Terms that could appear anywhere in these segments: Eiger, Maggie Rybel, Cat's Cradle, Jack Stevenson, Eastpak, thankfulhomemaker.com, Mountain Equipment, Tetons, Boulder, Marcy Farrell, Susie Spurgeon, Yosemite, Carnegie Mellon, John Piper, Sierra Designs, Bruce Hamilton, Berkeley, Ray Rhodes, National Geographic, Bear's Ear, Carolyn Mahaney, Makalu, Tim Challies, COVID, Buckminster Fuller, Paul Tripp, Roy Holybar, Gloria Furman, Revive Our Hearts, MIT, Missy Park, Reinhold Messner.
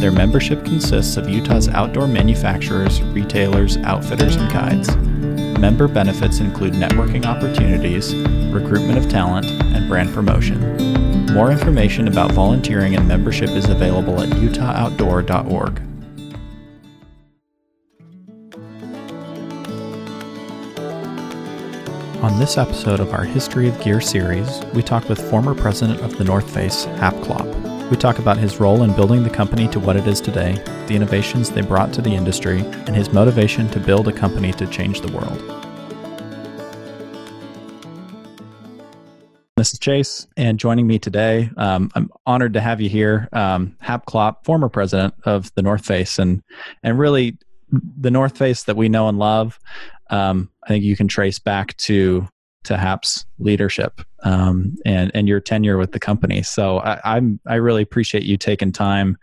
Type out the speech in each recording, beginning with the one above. Their membership consists of Utah's outdoor manufacturers, retailers, outfitters, and guides. Member benefits include networking opportunities, recruitment of talent, and brand promotion. More information about volunteering and membership is available at utahoutdoor.org. On this episode of our History of Gear series, we talk with former president of the North Face, Hap Klopp. We talk about his role in building the company to what it is today, the innovations they brought to the industry, and his motivation to build a company to change the world. This is Chase, and joining me today, I'm honored to have you here, Hap Klopp, former president of the North Face, and really the North Face that we know and love. I think you can trace back to Hap's leadership and your tenure with the company. So I really appreciate you taking time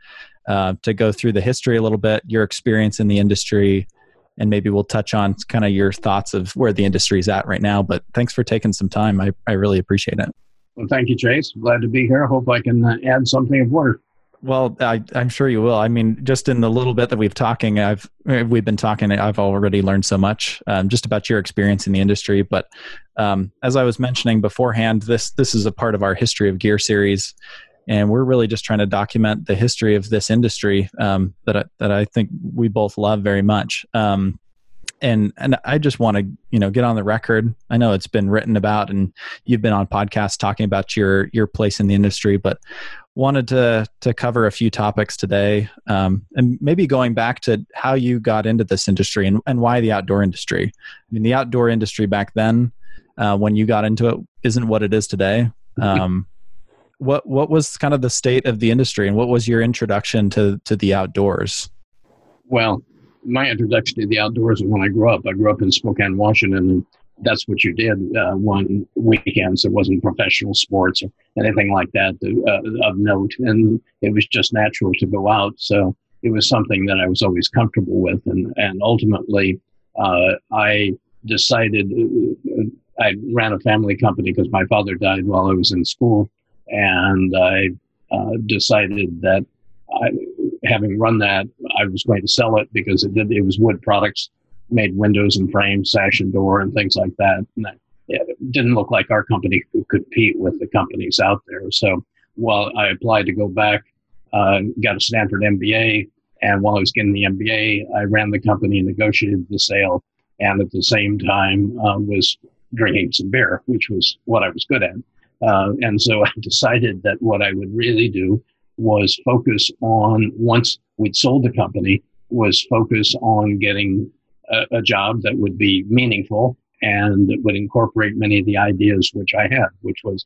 to go through the history a little bit, your experience in the industry, and maybe we'll touch on kind of your thoughts of where the industry is at right now. But thanks for taking some time. I really appreciate it. Well, thank you, Chase. Glad to be here. Hope I can add something of worth. Well, I'm sure you will. I mean, just in the little bit that we've been talking, I've already learned so much just about your experience in the industry. But as I was mentioning beforehand, this is a part of our History of Gear series, and we're really just trying to document the history of this industry that I think we both love very much. And I just want to, get on the record. I know it's been written about and you've been on podcasts talking about your place in the industry, but wanted to cover a few topics today. And maybe going back to how you got into this industry and why the outdoor industry. I mean, the outdoor industry back then, when you got into it, isn't what it is today. What was kind of the state of the industry and what was your introduction to the outdoors? Well, my introduction to the outdoors is when I grew up in Spokane, Washington, and that's what you did one weekend. So it wasn't professional sports or anything like that of note. And it was just natural to go out. So it was something that I was always comfortable with. And ultimately, I decided I ran a family company because my father died while I was in school. And I decided that having run that, I was going to sell it because it was wood products, made windows and frames, sash and door and things like that. And it didn't look like our company could compete with the companies out there. So while I applied to go back, got a Stanford MBA. And while I was getting the MBA, I ran the company and negotiated the sale. And at the same time was drinking some beer, which was what I was good at. And so I decided that what I would really do was focus on, once we'd sold the company, was focus on getting a job that would be meaningful and that would incorporate many of the ideas which I had, which was,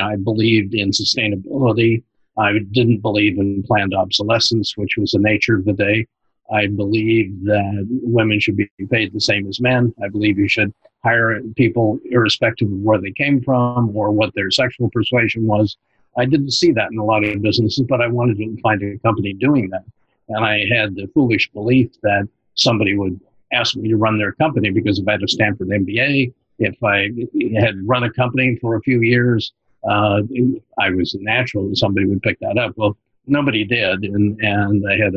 I believed in sustainability. I didn't believe in planned obsolescence, which was the nature of the day. I believed that women should be paid the same as men. I believe you should hire people irrespective of where they came from or what their sexual persuasion was. I didn't see that in a lot of businesses, but I wanted to find a company doing that. And I had the foolish belief that somebody would ask me to run their company because if I had a Stanford MBA, if I had run a company for a few years, I was natural that somebody would pick that up. Well, nobody did. And I had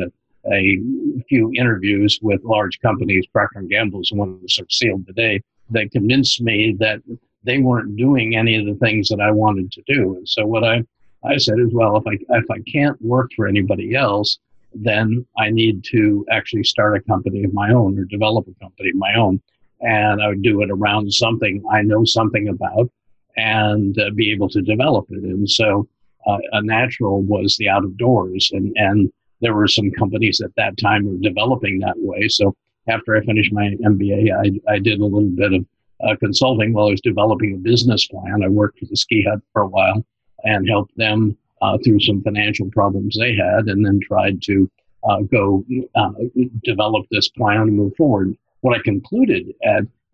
a few interviews with large companies, Procter & Gamble is one that sort of sealed the day, that convinced me that they weren't doing any of the things that I wanted to do. And so what I said is, well, if I can't work for anybody else, then I need to actually start a company of my own or develop a company of my own. And I would do it around something I know something about and be able to develop it. And so a natural was the out of doors. And there were some companies at that time were developing that way. So after I finished my MBA, I did a little bit of consulting while I was developing a business plan. I worked for the Ski Hut for a while and helped them through some financial problems they had and then tried to go develop this plan and move forward. What I concluded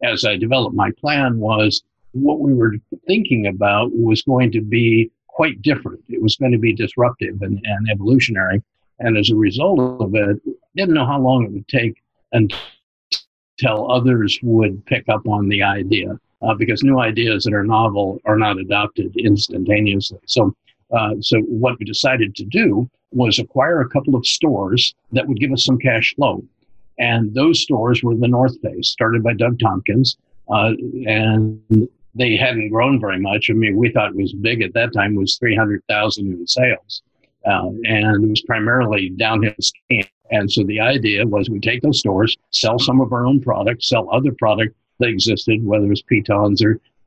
as I developed my plan was what we were thinking about was going to be quite different. It was going to be disruptive and evolutionary. And as a result of it, I didn't know how long it would take until others would pick up on the idea, because new ideas that are novel are not adopted instantaneously. So what we decided to do was acquire a couple of stores that would give us some cash flow. And those stores were the North Face, started by Doug Tompkins, and they hadn't grown very much. I mean, we thought it was big at that time, was 300,000 in sales. And it was primarily downhill skiing. And so the idea was we take those stores, sell some of our own products, sell other product that existed, whether it was pitons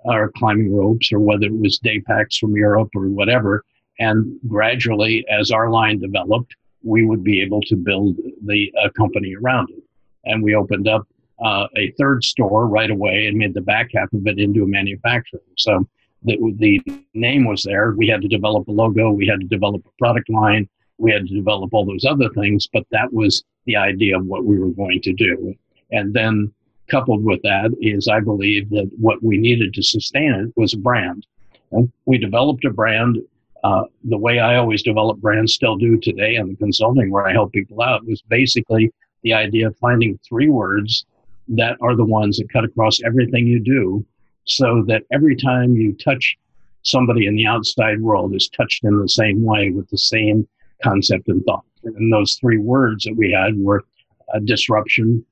or climbing ropes, or whether it was day packs from Europe or whatever. And gradually, as our line developed, we would be able to build the company around it. And we opened up a third store right away and made the back half of it into a manufacturer. So the name was there. We had to develop a logo. We had to develop a product line. We had to develop all those other things, but that was the idea of what we were going to do. And then coupled with that is I believe that what we needed to sustain it was a brand. And we developed a brand the way I always develop brands, still do today in the consulting where I help people out, was basically the idea of finding three words that are the ones that cut across everything you do, so that every time you touch somebody in the outside world is touched in the same way with the same concept and thought. And those three words that we had were disruption,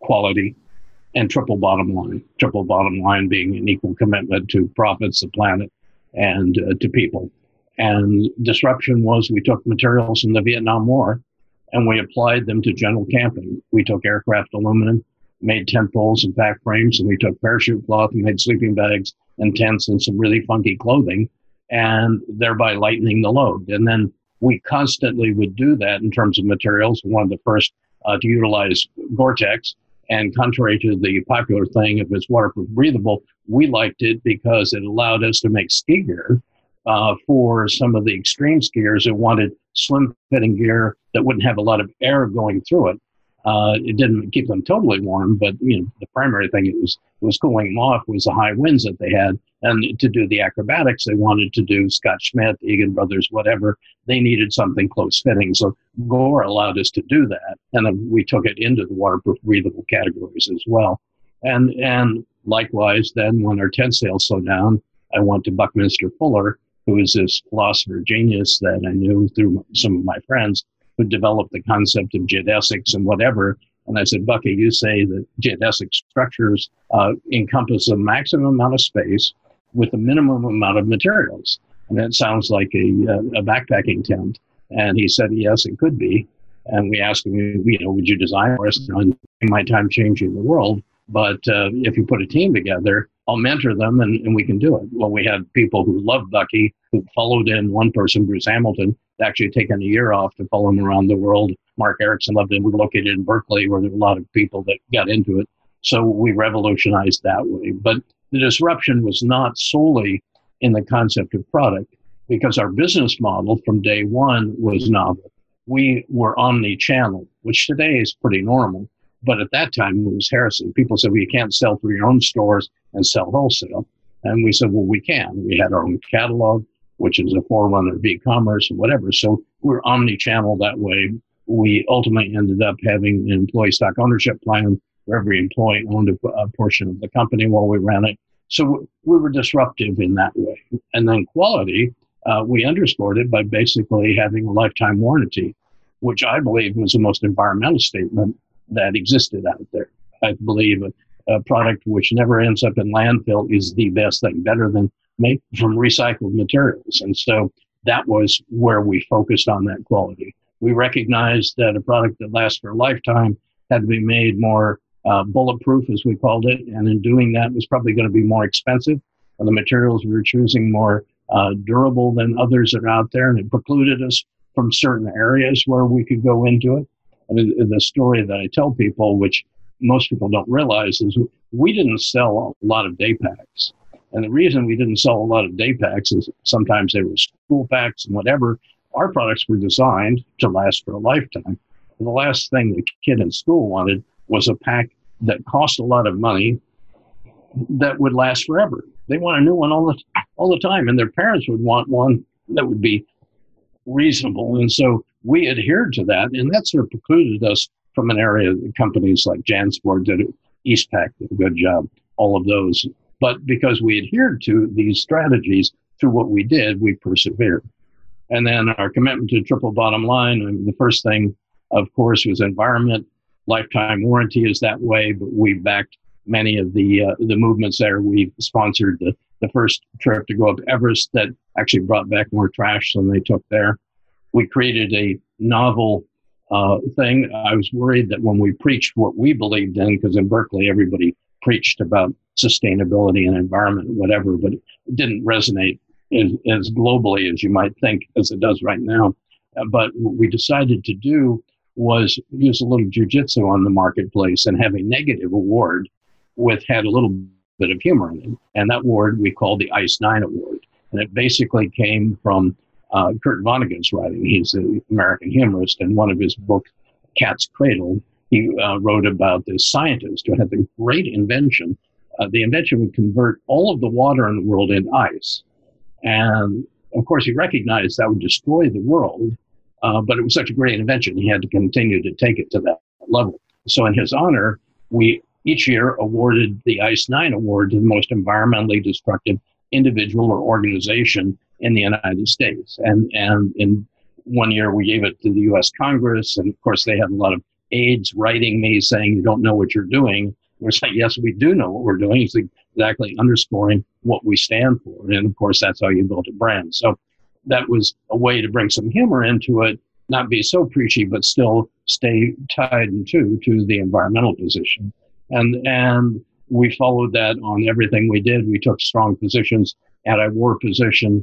quality, and triple bottom line. Triple bottom line being an equal commitment to profits, the planet, and to people. And disruption was we took materials from the Vietnam War and we applied them to general camping. We took aircraft aluminum, made tent poles and back frames, and we took parachute cloth and made sleeping bags and tents and some really funky clothing, and thereby lightening the load. And then we constantly would do that in terms of materials. One of the first to utilize Gore-Tex, and contrary to the popular thing, if it's waterproof breathable, we liked it because it allowed us to make ski gear for some of the extreme skiers that wanted slim-fitting gear that wouldn't have a lot of air going through it. It didn't keep them totally warm, but you know the primary thing it was cooling them off was the high winds that they had. And to do the acrobatics they wanted to do, Scott Schmidt, Egan Brothers, whatever, they needed something close-fitting. So Gore allowed us to do that, and then we took it into the waterproof breathable categories as well. And likewise, then when our tent sales slowed down, I went to Buckminster Fuller, who is this philosopher genius that I knew through some of my friends, who developed the concept of geodesics and whatever. And I said, Bucky, you say that geodesic structures encompass a maximum amount of space with a minimum amount of materials. And that sounds like a backpacking tent. And he said, yes, it could be. And we asked him, you know, would you design for us? In my time changing the world, but if you put a team together, I'll mentor them and we can do it. Well, we had people who loved Bucky, who followed in one person, Bruce Hamilton, actually taken a year off to follow him around the world. Mark Erickson loved it. We're located in Berkeley where there were a lot of people that got into it. So we revolutionized that way. But the disruption was not solely in the concept of product because our business model from day one was novel. We were omni-channel, which today is pretty normal. But at that time, it was heresy. People said, well, you can't sell through your own stores and sell wholesale. And we said, well, we can. We had our own catalog, which is a forerunner of e-commerce and whatever. So we're omni-channel that way. We ultimately ended up having an employee stock ownership plan where every employee owned a portion of the company while we ran it. So we were disruptive in that way. And then quality, we underscored it by basically having a lifetime warranty, which I believe was the most environmental statement that existed out there. I believe a product which never ends up in landfill is the best thing, better than made from recycled materials. And so that was where we focused on that quality. We recognized that a product that lasts for a lifetime had to be made more bulletproof, as we called it. And in doing that, it was probably going to be more expensive. And the materials we were choosing more durable than others that are out there. And it precluded us from certain areas where we could go into it. I mean, the story that I tell people, which most people don't realize, is we didn't sell a lot of day packs. And the reason we didn't sell a lot of day packs is sometimes they were school packs and whatever, Our products were designed to last for a lifetime. The last thing the kid in school wanted was a pack that cost a lot of money that would last forever. They want a new one all the time, and their parents would want one that would be reasonable. And so we adhered to that, and that sort of precluded us from an area that companies like JanSport did, Eastpak did a good job, all of those. But because we adhered to these strategies through what we did, we persevered. And then our commitment to triple bottom line, I mean, the first thing, of course, was environment. Lifetime warranty is that way, but we backed many of the movements there. We sponsored the first trip to go up Everest that actually brought back more trash than they took there. We created a novel thing. I was worried that when we preached what we believed in, because in Berkeley everybody preached about sustainability and environment and whatever, but it didn't resonate as globally as you might think as it does right now. But what we decided to do was use a little jujitsu on the marketplace and have a negative award with had a little bit of humor in it. And that award we called the Ice Nine Award. And it basically came from Kurt Vonnegut's writing. He's an American humorist. And one of his books, Cat's Cradle, he wrote about this scientist who had the great invention. The invention would convert all of the water in the world into ice. And, of course, he recognized that would destroy the world. But it was such a great invention, he had to continue to take it to that level. So in his honor, we each year awarded the Ice Nine Award to the most environmentally destructive individual or organization in the United States. And in one year, we gave it to the U.S. Congress. And, of course, they had a lot of aides writing me saying, you don't know what you're doing. We're saying, yes, we do know what we're doing. It's exactly underscoring what we stand for. And, of course, that's how you build a brand. So that was a way to bring some humor into it, not be so preachy, but still stay tied in to the environmental position. And we followed that on everything we did. We took strong positions. Anti-war position,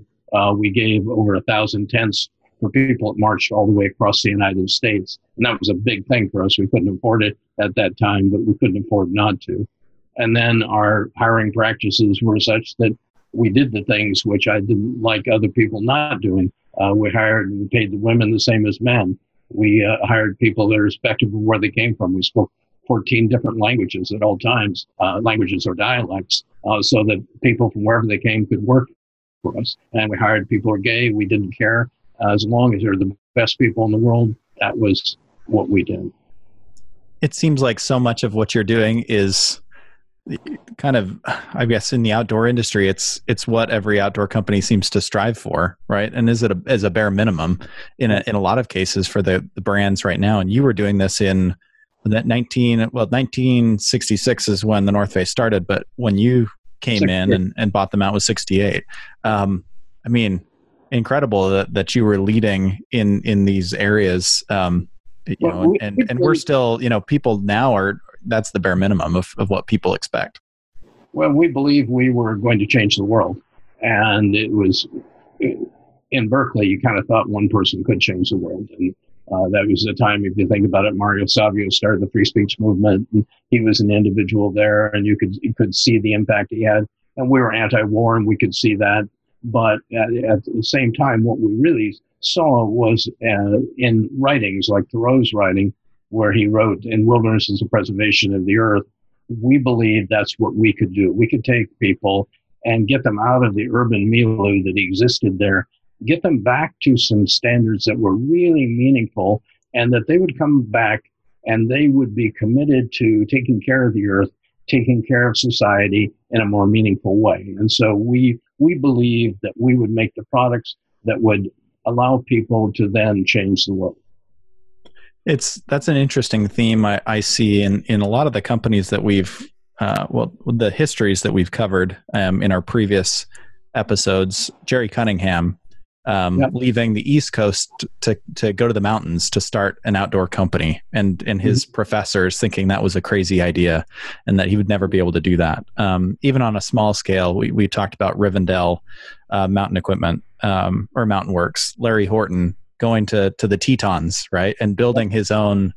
we gave over 1,000 tents for people that marched all the way across the United States. And that was a big thing for us. We couldn't afford it at that time, but we couldn't afford not to. And then our hiring practices were such that we did the things which I didn't like other people not doing. We hired and paid the women the same as men. We hired people that are respective of where they came from. We spoke 14 different languages at all times, languages or dialects, so that people from wherever they came could work for us. And we hired people who are gay. We didn't care. As long as they're the best people in the world, that was what we did. It seems like so much of what you're doing is kind of, I guess, in the outdoor industry, it's what every outdoor company seems to strive for, right? And is it as a bare minimum in a lot of cases for the brands right now? And you were doing this in that 1966 is when the North Face started, but when you came in and bought them out was 68. I mean, incredible that you were leading in these areas. And we're still, people now are. That's the bare minimum of what people expect. Well, we believe we were going to change the world. And it was in Berkeley, you kind of thought one person could change the world. And that was the time, if you think about it, Mario Savio started the free speech movement. And he was an individual there, and you could see the impact he had. And we were anti-war, and we could see that. But at the same time, what we really saw was in writings like Thoreau's writing, where he wrote, in Wilderness is the Preservation of the Earth, we believe that's what we could do. We could take people and get them out of the urban milieu that existed there, get them back to some standards that were really meaningful, and that they would come back and they would be committed to taking care of the earth, taking care of society in a more meaningful way. And so we believe that we would make the products that would allow people to then change the world. That's an interesting theme I see in a lot of the companies that we've, the histories that we've covered in our previous episodes. Jerry Cunningham leaving the East Coast to go to the mountains to start an outdoor company, and his professors thinking that was a crazy idea and that he would never be able to do that. Even on a small scale, we talked about Rivendell Mountain Equipment or Mountain Works, Larry Horton, going to the Tetons, right? And building his own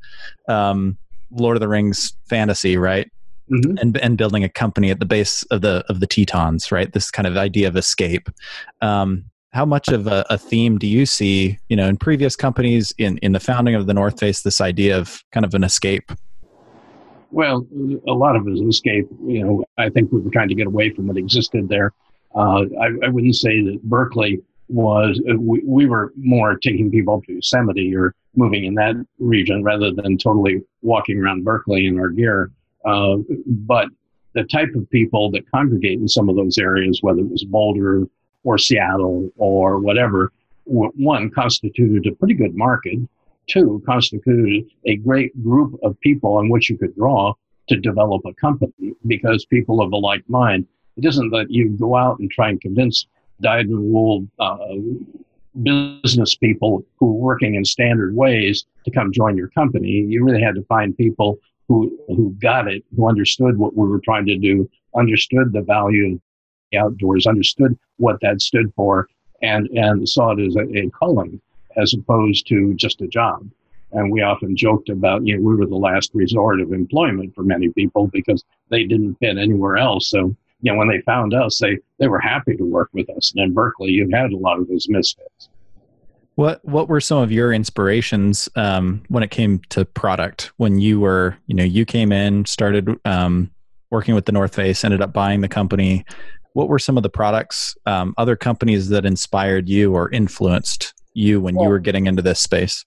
Lord of the Rings fantasy, right? Mm-hmm. And building a company at the base of the Tetons, right? This kind of idea of escape. How much of a theme do you see, you know, in previous companies, in the founding of the North Face, this idea of kind of an escape? Well, a lot of it is an escape. You know, I think we were trying to get away from what existed there. I wouldn't say that Berkeley was, we were more taking people up to Yosemite or moving in that region rather than totally walking around Berkeley in our gear. But the type of people that congregate in some of those areas, whether it was Boulder or Seattle or whatever, one, constituted a pretty good market. Two, constituted a great group of people on which you could draw to develop a company because people of a like mind. It isn't that you go out and try and convince dyed-in-the-wool business people who are working in standard ways to come join your company. You really had to find people who got it, who understood what we were trying to do, understood the value of the outdoors, understood what that stood for, and saw it as a calling as opposed to just a job. And we often joked about, you know, we were the last resort of employment for many people because they didn't fit anywhere else. So, you know, when they found us, they were happy to work with us. And in Berkeley, you had a lot of those misfits. What were some of your inspirations when it came to product? When you were, you know, you came in, started working with the North Face, ended up buying the company. What were some of the products, other companies that inspired you or influenced you when you were getting into this space?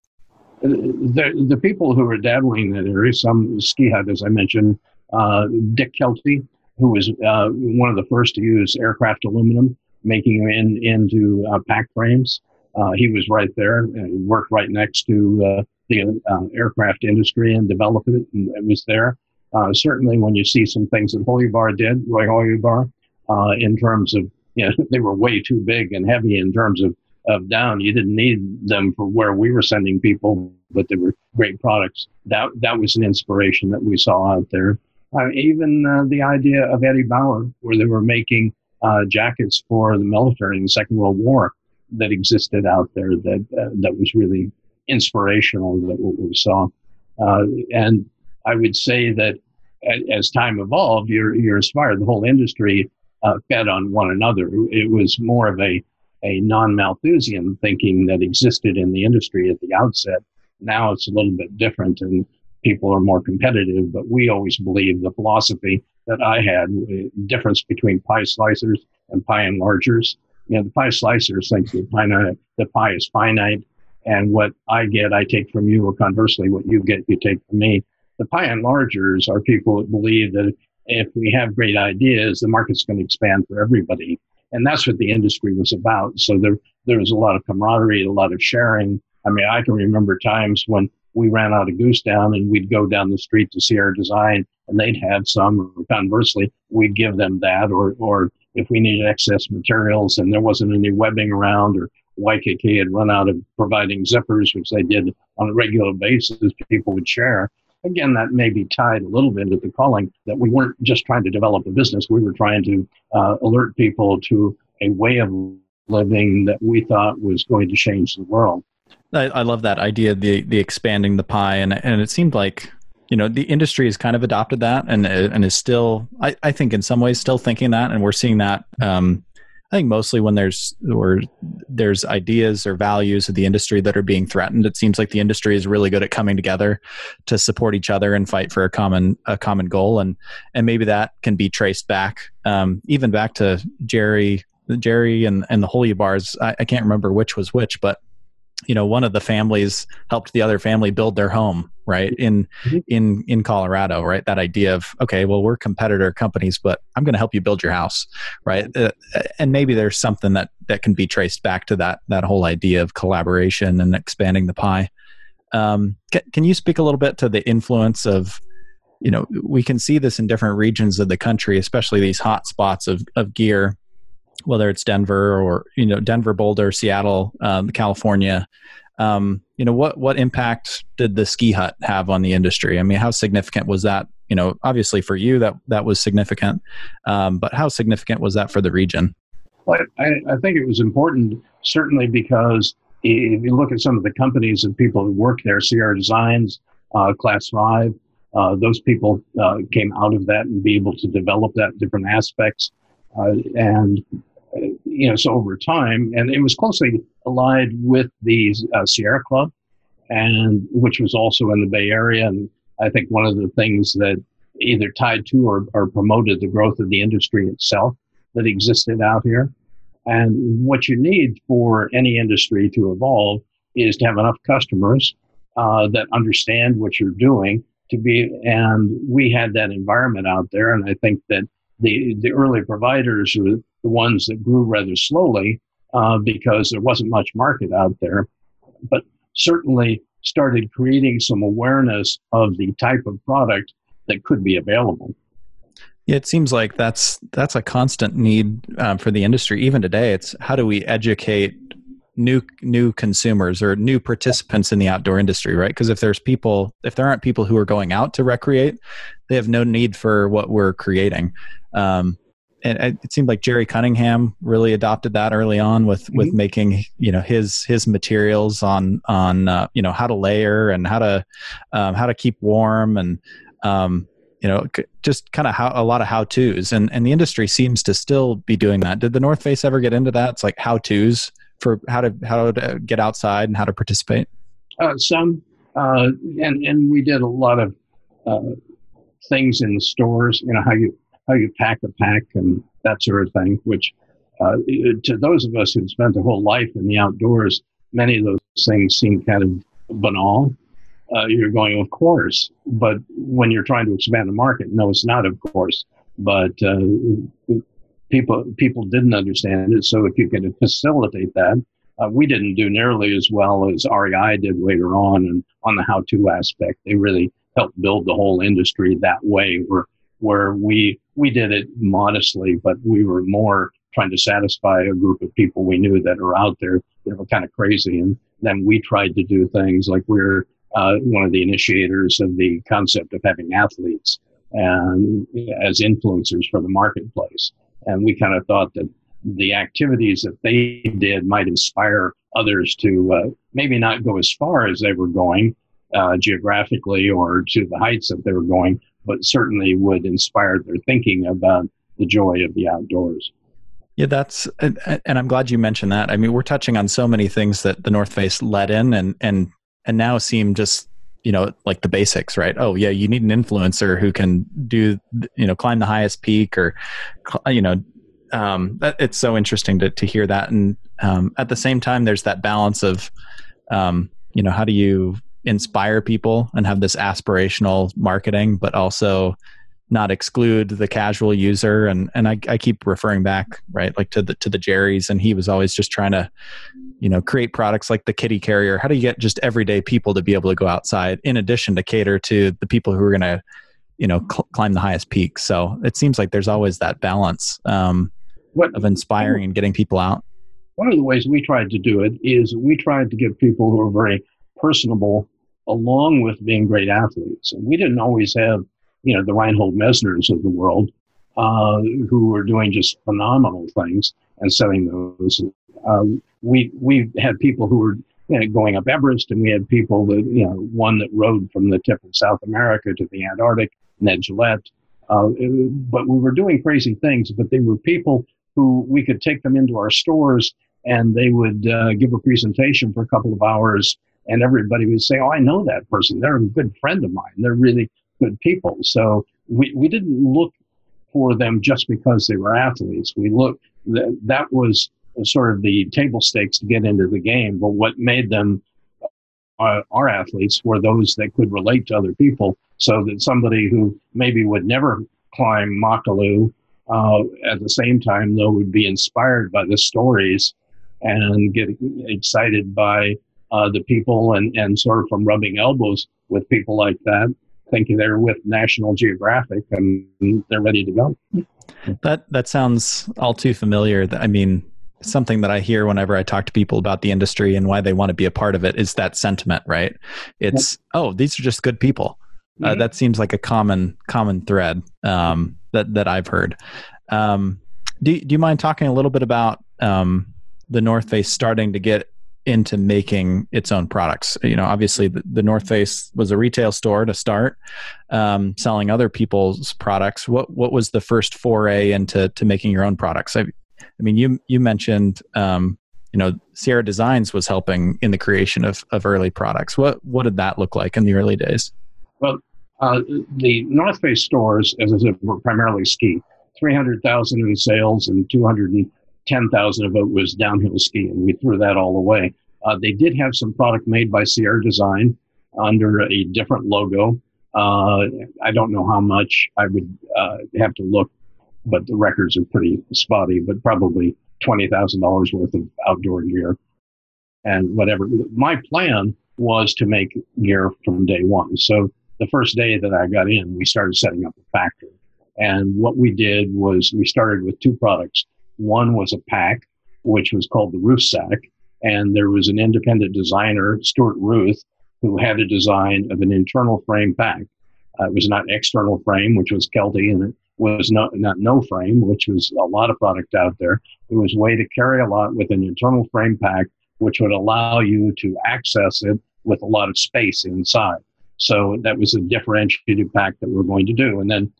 The people who were dabbling in that area, some Ski Hut, as I mentioned, Dick Kelty, who was one of the first to use aircraft aluminum, making it into pack frames. He was right there and worked right next to the aircraft industry and developed it, and it was there. Certainly, when you see some things that Holybar did, Roy Holybar, in terms of, you know, they were way too big and heavy in terms of down. You didn't need them for where we were sending people, but they were great products. That was an inspiration that we saw out there. Even the idea of Eddie Bauer, where they were making jackets for the military in the Second World War that existed out there, that was really inspirational, that what we saw. And I would say that as time evolved, you're inspired. The whole industry fed on one another. It was more of a non-Malthusian thinking that existed in the industry at the outset. Now it's a little bit different, and people are more competitive, but we always believed the philosophy that I had, the difference between pie slicers and pie enlargers. You know, the pie slicers think the pie is finite, and what I get, I take from you, or conversely, what you get, you take from me. The pie enlargers are people that believe that if we have great ideas, the market's going to expand for everybody. And that's what the industry was about. So there was a lot of camaraderie, a lot of sharing. I mean, I can remember times when we ran out of goose down, and we'd go down the street to Sierra Design, and they'd have some. Or conversely, we'd give them that, or if we needed excess materials and there wasn't any webbing around, or YKK had run out of providing zippers, which they did on a regular basis, people would share. Again, that may be tied a little bit to the calling that we weren't just trying to develop a business. We were trying to alert people to a way of living that we thought was going to change the world. I love that idea, the expanding the pie. And it seemed like, you know, the industry has kind of adopted that and is still, I think in some ways still thinking that. And we're seeing that, I think mostly when there's ideas or values of the industry that are being threatened. It seems like the industry is really good at coming together to support each other and fight for a common goal. And maybe that can be traced back, even back to Jerry and the Holybar's. I can't remember which was which, but you know, one of the families helped the other family build their home, right? In Colorado, right? That idea of, okay, well, we're competitor companies, but I'm going to help you build your house, right? And maybe there's something that can be traced back to that whole idea of collaboration and expanding the pie. Can you speak a little bit to the influence of, you know, we can see this in different regions of the country, especially these hot spots of gear, whether it's Denver or, you know, Denver, Boulder, Seattle, California. You know, what impact did the Ski Hut have on the industry? I mean, how significant was that? You know, obviously for you, that was significant, but how significant was that for the region? Well, I think it was important, certainly because if you look at some of the companies and people who work there, Sierra Designs, Class 5, those people came out of that and be able to develop that different aspects. And you know, so over time, and it was closely allied with the Sierra Club, and which was also in the Bay Area. And I think one of the things that either tied to or promoted the growth of the industry itself that existed out here. And what you need for any industry to evolve is to have enough customers that understand what you're doing to be, and we had that environment out there. And I think that the early providers were the ones that grew rather slowly because there wasn't much market out there, but certainly started creating some awareness of the type of product that could be available. Yeah, it seems like that's a constant need for the industry even today. It's how do we educate new consumers or new participants in the outdoor industry, right? Because if there aren't people who are going out to recreate, they have no need for what we're creating. And it seemed like Jerry Cunningham really adopted that early on with making, you know, his materials on you know, how to layer and how to keep warm and you know, just kind of a lot of how-tos, and the industry seems to still be doing that. Did the North Face ever get into that? It's like how-tos for how to get outside and how to participate. Some, and we did a lot of things in the stores. You know, how you pack a pack and that sort of thing. Which to those of us who've spent a whole life in the outdoors, many of those things seem kind of banal. You're going, of course, but when you're trying to expand the market, no, it's not, of course, but people didn't understand it. So if you can facilitate that, we didn't do nearly as well as REI did later on, and on the how-to aspect, they really helped build the whole industry that way, where we did it modestly, but we were more trying to satisfy a group of people we knew that are out there that were kind of crazy. And then we tried to do things like we're one of the initiators of the concept of having athletes and as influencers for the marketplace. And we kind of thought that the activities that they did might inspire others to maybe not go as far as they were going geographically or to the heights that they were going, but certainly would inspire their thinking about the joy of the outdoors. Yeah, and I'm glad you mentioned that. I mean, we're touching on so many things that the North Face led in and now seem just, you know, like the basics, right? Oh yeah, you need an influencer who can do, you know, climb the highest peak or, you know, it's so interesting to hear that. And at the same time, there's that balance of, you know, how do you inspire people and have this aspirational marketing, but also not exclude the casual user. And I keep referring back, right, like to the Jerry's, and he was always just trying to, you know, create products like the kitty carrier. How do you get just everyday people to be able to go outside in addition to cater to the people who are going to, you know, climb the highest peak? So it seems like there's always that balance of inspiring and getting people out. One of the ways we tried to do it is we tried to get people who are very personable along with being great athletes. And we didn't always have, you know, the Reinhold Messners of the world who were doing just phenomenal things and selling those. We had people who were, you know, going up Everest, and we had people that, you know, one that rode from the tip of South America to the Antarctic, Ned Gillette. But we were doing crazy things, but they were people who we could take them into our stores and they would give a presentation for a couple of hours, and everybody would say, oh, I know that person. They're a good friend of mine. They're really good people. So we didn't look for them just because they were athletes. We looked, that was sort of the table stakes to get into the game. But what made them our athletes were those that could relate to other people, so that somebody who maybe would never climb Makalu at the same time, though, would be inspired by the stories and get excited by the people and sort of from rubbing elbows with people like that, thinking they're with National Geographic and they're ready to go. That sounds all too familiar. I mean, something that I hear whenever I talk to people about the industry and why they want to be a part of it is that sentiment, right? It's, oh, these are just good people. That seems like a common thread that I've heard. Do you mind talking a little bit about the North Face starting to get into making its own products? You know, obviously the North Face was a retail store to start, selling other people's products. What was the first foray into making your own products? I mean, you mentioned, you know, Sierra Designs was helping in the creation of early products. What did that look like in the early days? Well, the North Face stores, as I said, were primarily ski. 300,000 in sales and 210,000 of it was downhill skiing. We threw that all away. They did have some product made by Sierra Design under a different logo. I don't know how much. I would have to look, but the records are pretty spotty, but probably $20,000 worth of outdoor gear and whatever. My plan was to make gear from day one. So the first day that I got in, we started setting up a factory. And what we did was we started with two products. One was a pack, which was called the Roof Sack. And there was an independent designer, Stuart Ruth, who had a design of an internal frame pack. It was not external frame, which was Kelty, and it was not no frame, which was a lot of product out there. It was a way to carry a lot with an internal frame pack, which would allow you to access it with a lot of space inside. So that was a differentiated pack that we were going to do. And then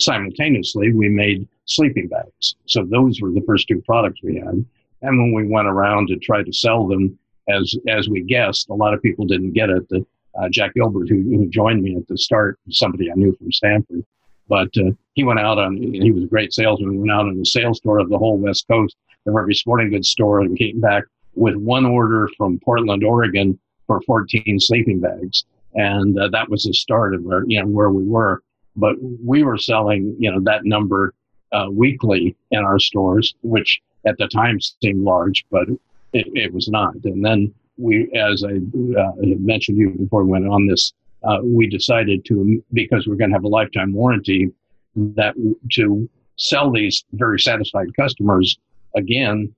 simultaneously, we made sleeping bags. So those were the first two products we had. And when we went around to try to sell them, as we guessed, a lot of people didn't get it. That Jack Gilbert, who joined me at the start, somebody I knew from Stanford, but he went out on, he was a great salesman, he went out on the sales tour of the whole West Coast, of every sporting goods store, and came back with one order from Portland, Oregon for 14 sleeping bags. And that was the start of where, you know, where we were. But we were selling, you know, that number weekly in our stores, which at the time seemed large, but it was not. And then we, as I mentioned to you before we went on this, we decided to, because we're going to have a lifetime warranty, that to sell these very satisfied customers again,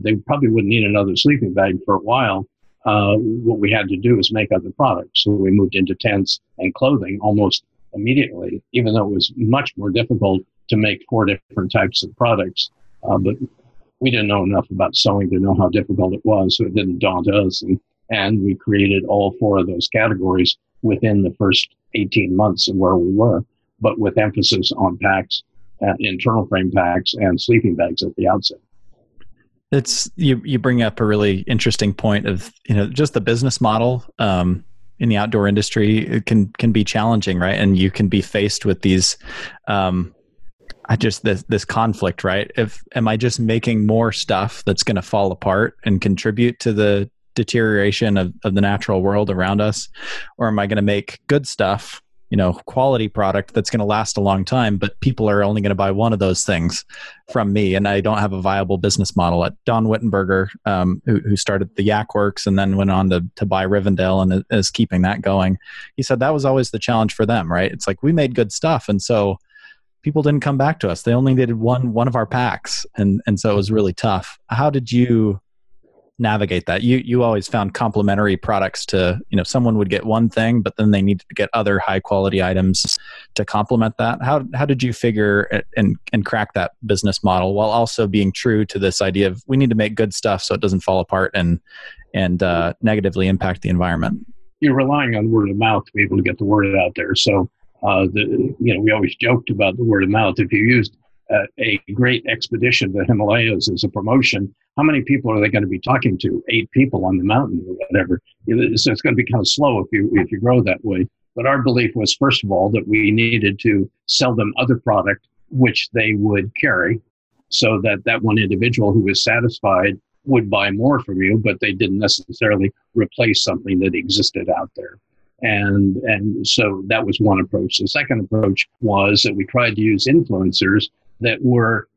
they probably wouldn't need another sleeping bag for a while. What we had to do is make other products. So we moved into tents and clothing almost immediately, even though it was much more difficult to make four different types of products. But we didn't know enough about sewing to know how difficult it was, so it didn't daunt us. And we created all four of those categories within the first 18 months of where we were, but with emphasis on packs, internal frame packs, and sleeping bags at the outset. It's you bring up a really interesting point of, you know, just the business model in the outdoor industry. It can be challenging, right? And you can be faced with these this conflict, right? If am I just making more stuff that's going to fall apart and contribute to the deterioration of the natural world around us, or am I going to make good stuff, you know, quality product that's going to last a long time, but people are only going to buy one of those things from me, and I don't have a viable business model. At Don Wittenberger, who started the Yak Works and then went on to buy Rivendell and is keeping that going, he said that was always the challenge for them, right? It's like we made good stuff, and so people didn't come back to us. They only did one of our packs, and so it was really tough. How did you navigate that? You always found complementary products to, you know, someone would get one thing, but then they needed to get other high quality items to complement that. How did you figure and crack that business model while also being true to this idea of we need to make good stuff so it doesn't fall apart and negatively impact the environment? You're relying on word of mouth to be able to get the word out there. So we always joked about the word of mouth. If you used a great expedition to the Himalayas as a promotion, how many people are they going to be talking to? 8 people on the mountain or whatever. So it's going to be kind of slow if you grow that way. But our belief was, first of all, that we needed to sell them other product which they would carry so that one individual who was satisfied would buy more from you, but they didn't necessarily replace something that existed out there. And so that was one approach. The second approach was that we tried to use influencers that were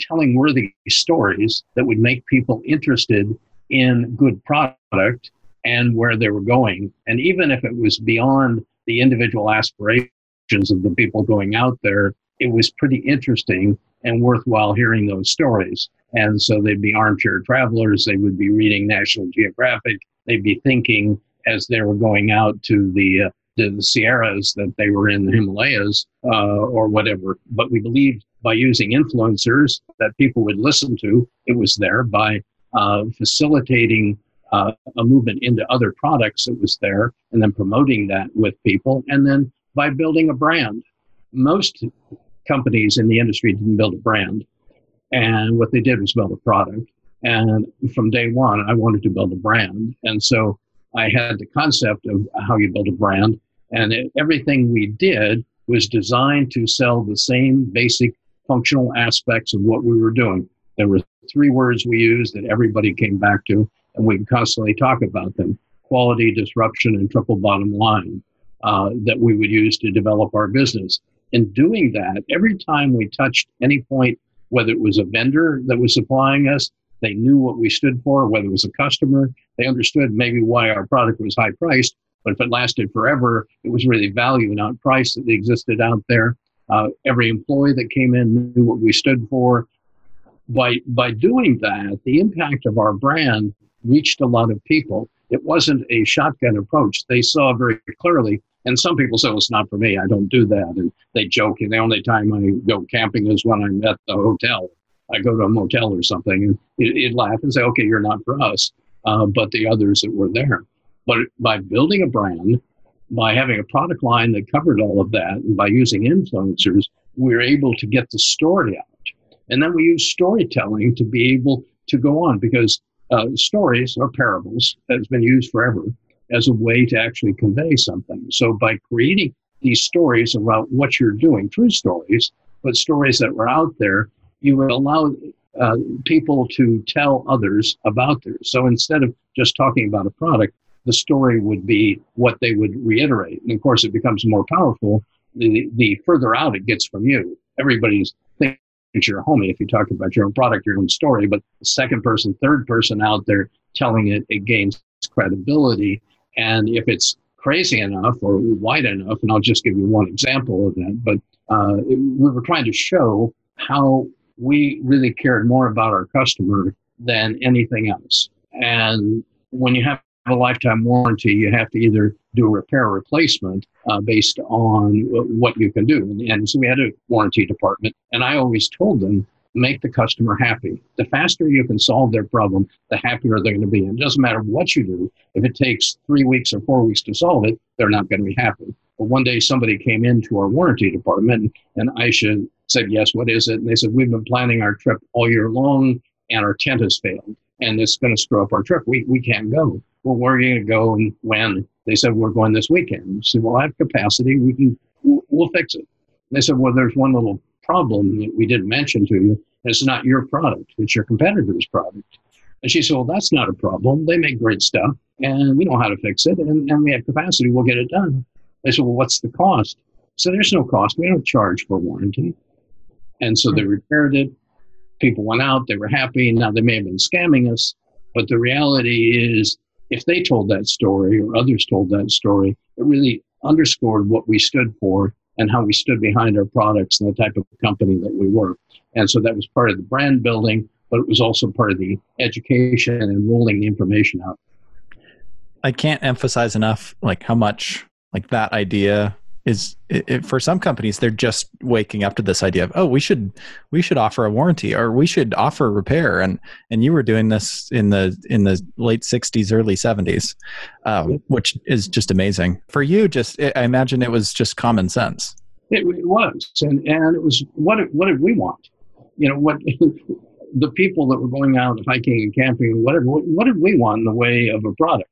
telling worthy stories that would make people interested in good product and where they were going. And even if it was beyond the individual aspirations of the people going out there, it was pretty interesting and worthwhile hearing those stories. And so they'd be armchair travelers. They would be reading National Geographic. They'd be thinking as they were going out to the Sierras that they were in the Himalayas or whatever. But we believed by using influencers that people would listen to, it was there. By facilitating a movement into other products, it was there, and then promoting that with people. And then by building a brand. Most companies in the industry didn't build a brand. And what they did was build a product. And from day one, I wanted to build a brand. And so I had the concept of how you build a brand. And everything we did was designed to sell the same basic functional aspects of what we were doing. There were three words we used that everybody came back to, and we constantly talk about them: quality, disruption, and triple bottom line, that we would use to develop our business. In doing that, every time we touched any point, whether it was a vendor that was supplying us, they knew what we stood for, whether it was a customer, they understood maybe why our product was high priced, but if it lasted forever, it was really value, not price, that existed out there. Every employee that came in knew what we stood for. By doing that, the impact of our brand reached a lot of people. It wasn't a shotgun approach. They saw very clearly, and some people said, well, it's not for me, I don't do that. And they joke, and the only time I go camping is when I'm at the hotel. I go to a motel or something, and you'd laugh and say, okay, you're not for us, but the others that were there. But by building a brand, by having a product line that covered all of that, and by using influencers, we were able to get the story out. And then we use storytelling to be able to go on, because stories or parables has been used forever as a way to actually convey something. So by creating these stories about what you're doing, true stories, but stories that were out there, you would allow people to tell others about theirs. So instead of just talking about a product, the story would be what they would reiterate. And of course, it becomes more powerful the further out it gets from you. Everybody's thinking you're a homie if you talk about your own product, your own story, but the second person, third person out there telling it, it gains credibility. And if it's crazy enough or wide enough, and I'll just give you one example of that, but we were trying to show how we really cared more about our customer than anything else. And when you have a lifetime warranty, you have to either do a repair or replacement based on what you can do. And so we had a warranty department, and I always told them, make the customer happy. The faster you can solve their problem, the happier they're going to be. And it doesn't matter what you do. If it takes 3 weeks or 4 weeks to solve it, they're not going to be happy. But one day somebody came into our warranty department, and Aisha said, yes, what is it? And they said, we've been planning our trip all year long, and our tent has failed, and it's going to screw up our trip. We can't go. Well, where are you going to go and when? They said, we're going this weekend. I said, well, I have capacity. We'll fix it. And they said, well, there's one little problem that we didn't mention to you. It's not your product. It's your competitor's product. And she said, well, that's not a problem. They make great stuff, and we know how to fix it, and we have capacity. We'll get it done. They said, well, what's the cost? So there's no cost. We don't charge for warranty. And so they repaired it. People went out. They were happy. Now, they may have been scamming us, but the reality is, if they told that story or others told that story, it really underscored what we stood for and how we stood behind our products and the type of company that we were. And so that was part of the brand building, but it was also part of the education and rolling the information out. I can't emphasize enough how much that idea is it, for some companies, they're just waking up to this idea of, oh, we should offer a warranty, or we should offer repair. And you were doing this in the late 60s, early 70s, which is just amazing. For you, I imagine it was just common sense. It was. And it was, what did we want? What the people that were going out hiking and camping, and whatever, what did we want in the way of a product?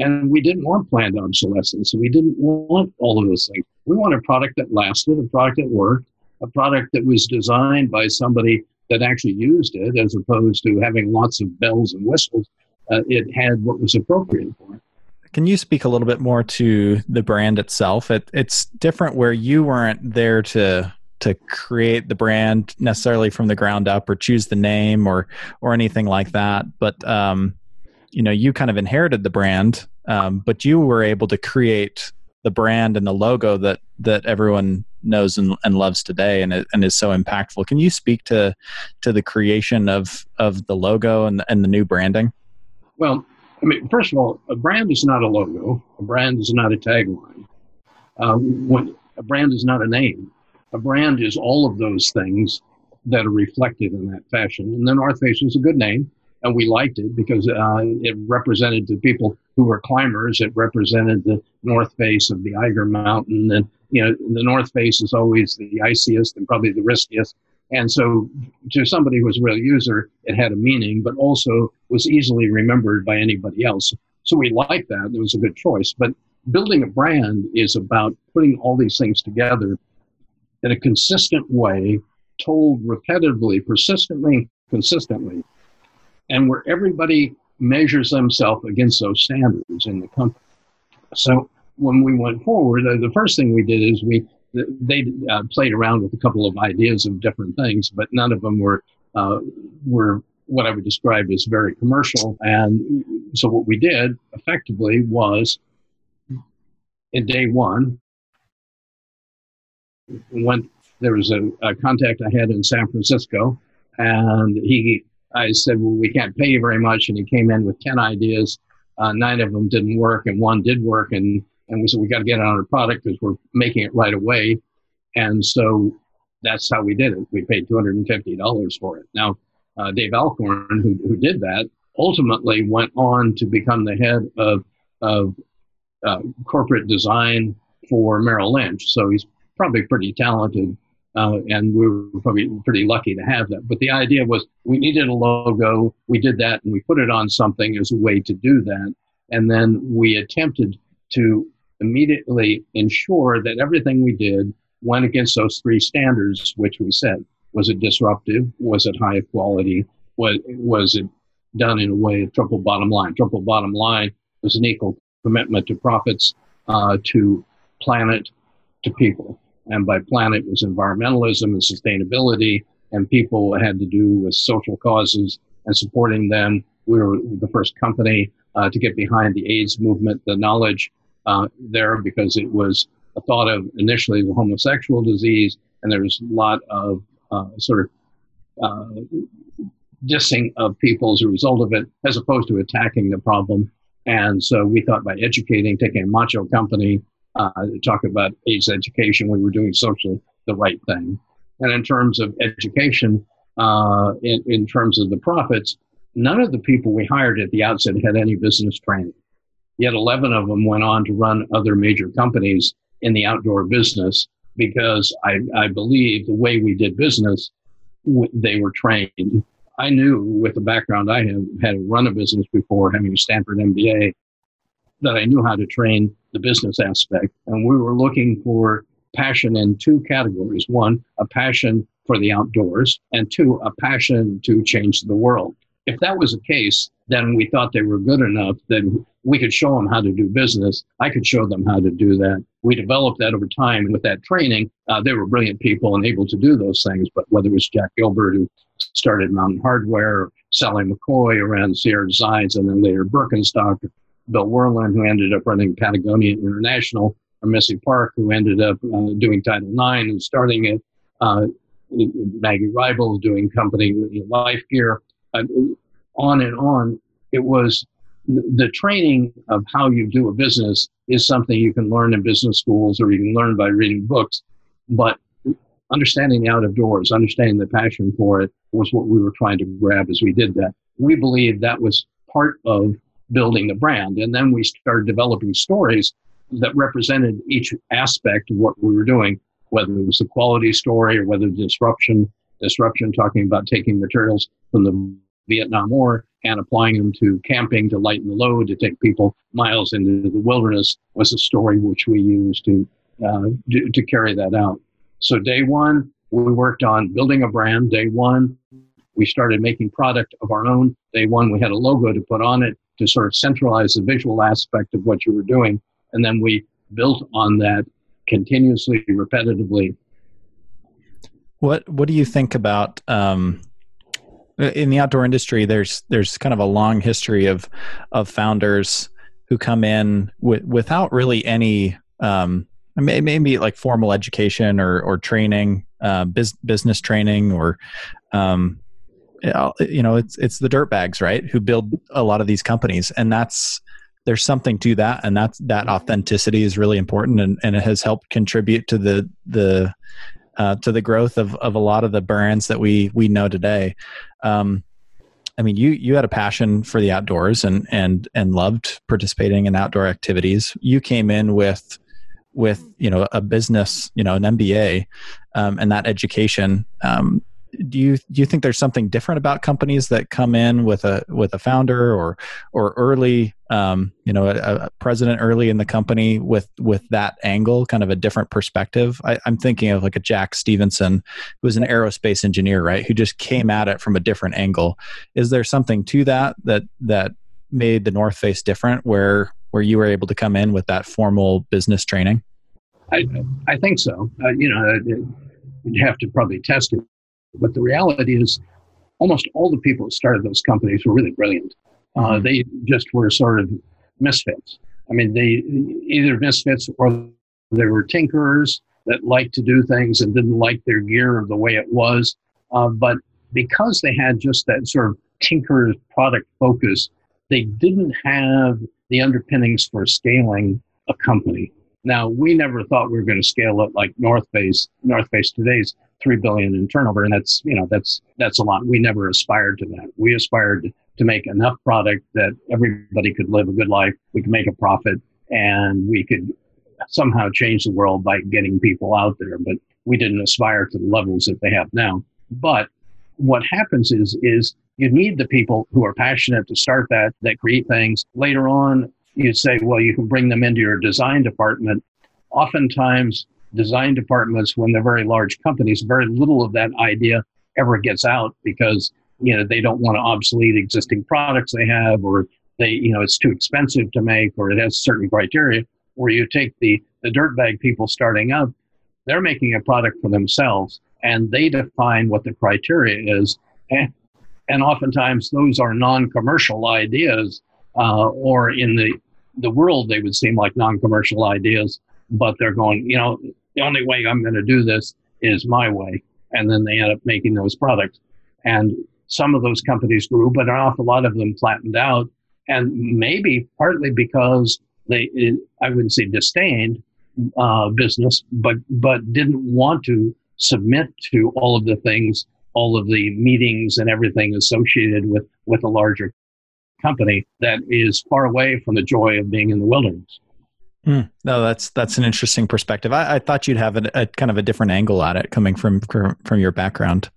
And we didn't want planned obsolescence. We didn't want all of those things. We want a product that lasted, a product that worked, a product that was designed by somebody that actually used it, as opposed to having lots of bells and whistles. It had what was appropriate for it. Can you speak a little bit more to the brand itself? It's different where you weren't there to create the brand necessarily from the ground up or choose the name or anything like that. But, you kind of inherited the brand, but you were able to create the brand and the logo that everyone knows and loves today and is so impactful. Can you speak to the creation of the logo and the new branding? Well, first of all, a brand is not a logo. A brand is not a tagline. A brand is not a name. A brand is all of those things that are reflected in that fashion. And the North Face was a good name. And we liked it because it represented the people who were climbers. It represented the North Face of the Eiger Mountain. And, the North Face is always the iciest and probably the riskiest And so to somebody who was a real user, it had a meaning, but also was easily remembered by anybody else. So we liked that. It was a good choice. But building a brand is about putting all these things together in a consistent way, told repetitively, persistently, consistently, and where everybody measures themselves against those standards in the company. So when we went forward, the first thing we did is they played around with a couple of ideas of different things, but none of them were what I would describe as very commercial. And so what we did effectively was, in day one, there was a contact I had in San Francisco, and I said, well, we can't pay you very much. And he came in with 10 ideas. 9 of them didn't work, and 1 did work. And we said, we got to get it on our product because we're making it right away. And so that's how we did it. We paid $250 for it. Now, Dave Alcorn, who did that, ultimately went on to become the head of corporate design for Merrill Lynch. So he's probably pretty talented, and we were probably pretty lucky to have that. But the idea was we needed a logo. We did that, and we put it on something as a way to do that. And then we attempted to immediately ensure that everything we did went against those 3 standards, which we said. Was it disruptive? Was it high quality? Was it done in a way of triple bottom line? Triple bottom line was an equal commitment to profits, to planet, to people. And by planet was environmentalism and sustainability, and people had to do with social causes and supporting them. We were the first company to get behind the AIDS movement, the knowledge there, because it was thought of initially as a homosexual disease, and there was a lot of dissing of people as a result of it, as opposed to attacking the problem. And so we thought by educating, taking a macho company, to talk about AIDS education, we were doing socially the right thing. And in terms of education, in terms of the profits, none of the people we hired at the outset had any business training. Yet 11 of them went on to run other major companies in the outdoor business, because I believe the way we did business, they were trained. I knew with the background I had run a business before, having a Stanford MBA, that I knew how to train the business aspect. And we were looking for passion in 2 categories. 1, a passion for the outdoors, and 2, a passion to change the world. If that was the case, then we thought they were good enough that we could show them how to do business. I could show them how to do that. We developed that over time with that training. They were brilliant people and able to do those things. But whether it was Jack Gilbert, who started Mountain Hardware, or Sally McCoy around Sierra Designs, and then later Birkenstock, Bill Werlein, who ended up running Patagonia International, or Missy Park, who ended up doing Title IX and starting it, Maggie Rybel doing company Life Gear, on and on. It was the training of how you do a business is something you can learn in business schools, or you can learn by reading books. But understanding the outdoors, understanding the passion for it, was what we were trying to grab as we did that. We believed that was part of building the brand. And then we started developing stories that represented each aspect of what we were doing, whether it was the quality story or whether disruption, talking about taking materials from the Vietnam War and applying them to camping to lighten the load, to take people miles into the wilderness, was a story which we used to carry that out. So day one, we worked on building a brand. Day one, we started making product of our own. Day one, we had a logo to put on it to sort of centralize the visual aspect of what you were doing. And then we built on that continuously, repetitively. What do you think about... in the outdoor industry, there's kind of a long history of founders who come in without really any, maybe like formal education or training, business training, or it's the dirtbags, right, who build a lot of these companies, and there's something to that, and that authenticity is really important, and it has helped contribute to the growth of a lot of the brands that we know today. I mean, you had a passion for the outdoors and loved participating in outdoor activities. You came in with a business, an MBA, and that education. Do you think there's something different about companies that come in with a founder or early, a president early in the company with that angle, kind of a different perspective? I'm thinking of like a Jack Stevenson, who was an aerospace engineer, right? Who just came at it from a different angle. Is there something to that made the North Face different, where you were able to come in with that formal business training? I think so. You'd have to probably test it. But the reality is, almost all the people who started those companies were really brilliant. They just were sort of misfits. I mean, they either misfits or they were tinkerers that liked to do things and didn't like their gear or the way it was. But because they had just that sort of tinkerer's product focus, they didn't have the underpinnings for scaling a company. Now, we never thought we were going to scale up like North Face. North Face today's $3 billion in turnover, and that's a lot. We never aspired to that. We aspired to make enough product that everybody could live a good life, we could make a profit, and we could somehow change the world by getting people out there. But we didn't aspire to the levels that they have now. But what happens is you need the people who are passionate to start that create things. Later on, you say, well, you can bring them into your design department. Oftentimes, design departments, when they're very large companies, very little of that idea ever gets out because, they don't want to obsolete existing products they have, or they, it's too expensive to make, or it has certain criteria. Or you take the dirtbag people starting up, they're making a product for themselves and they define what the criteria is. And oftentimes those are non-commercial ideas, or in the world, they would seem like non-commercial ideas, but they're going, the only way I'm going to do this is my way. And then they end up making those products. And some of those companies grew, but an awful lot of them flattened out. And maybe partly because I wouldn't say disdained business, but didn't want to submit to all of the things, all of the meetings and everything associated with a larger company that is far away from the joy of being in the wilderness. No, that's an interesting perspective. I thought you'd have a kind of a different angle at it coming from your background.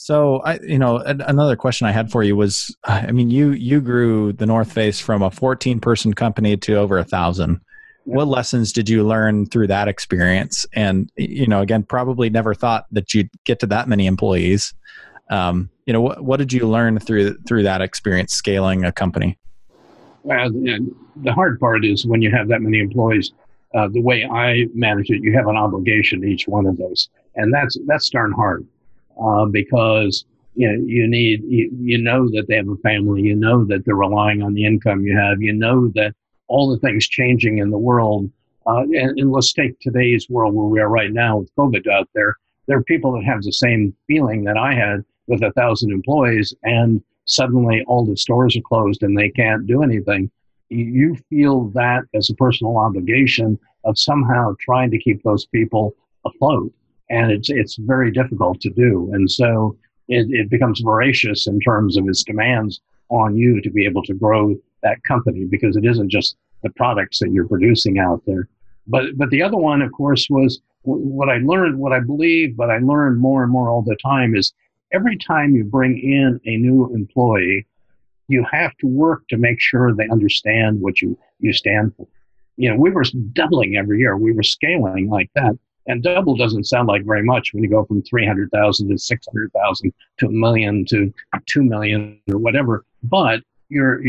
So another question I had for you was, you grew the North Face from a 14-person company to over 1,000. Yeah. What lessons did you learn through that experience? And, again, probably never thought that you'd get to that many employees. What did you learn through that experience scaling a company? Well, the hard part is when you have that many employees, the way I manage it, you have an obligation to each one of those. And that's darn hard because you know that they have a family, you know that they're relying on the income you have, you know that all the things changing in the world. And let's take today's world where we are right now with COVID out there. There are people that have the same feeling that I had with 1,000 employees, and suddenly all the stores are closed and they can't do anything. You feel that as a personal obligation of somehow trying to keep those people afloat. And it's very difficult to do. And so it becomes voracious in terms of its demands on you to be able to grow that company, because it isn't just the products that you're producing out there. But the other one, of course, was what I learned, what I believe, but I learned more and more all the time is every time you bring in a new employee, you have to work to make sure they understand what you stand for. We were doubling every year. We were scaling like that. And double doesn't sound like very much when you go from 300,000 to 600,000 to 1 million to 2 million or whatever. But your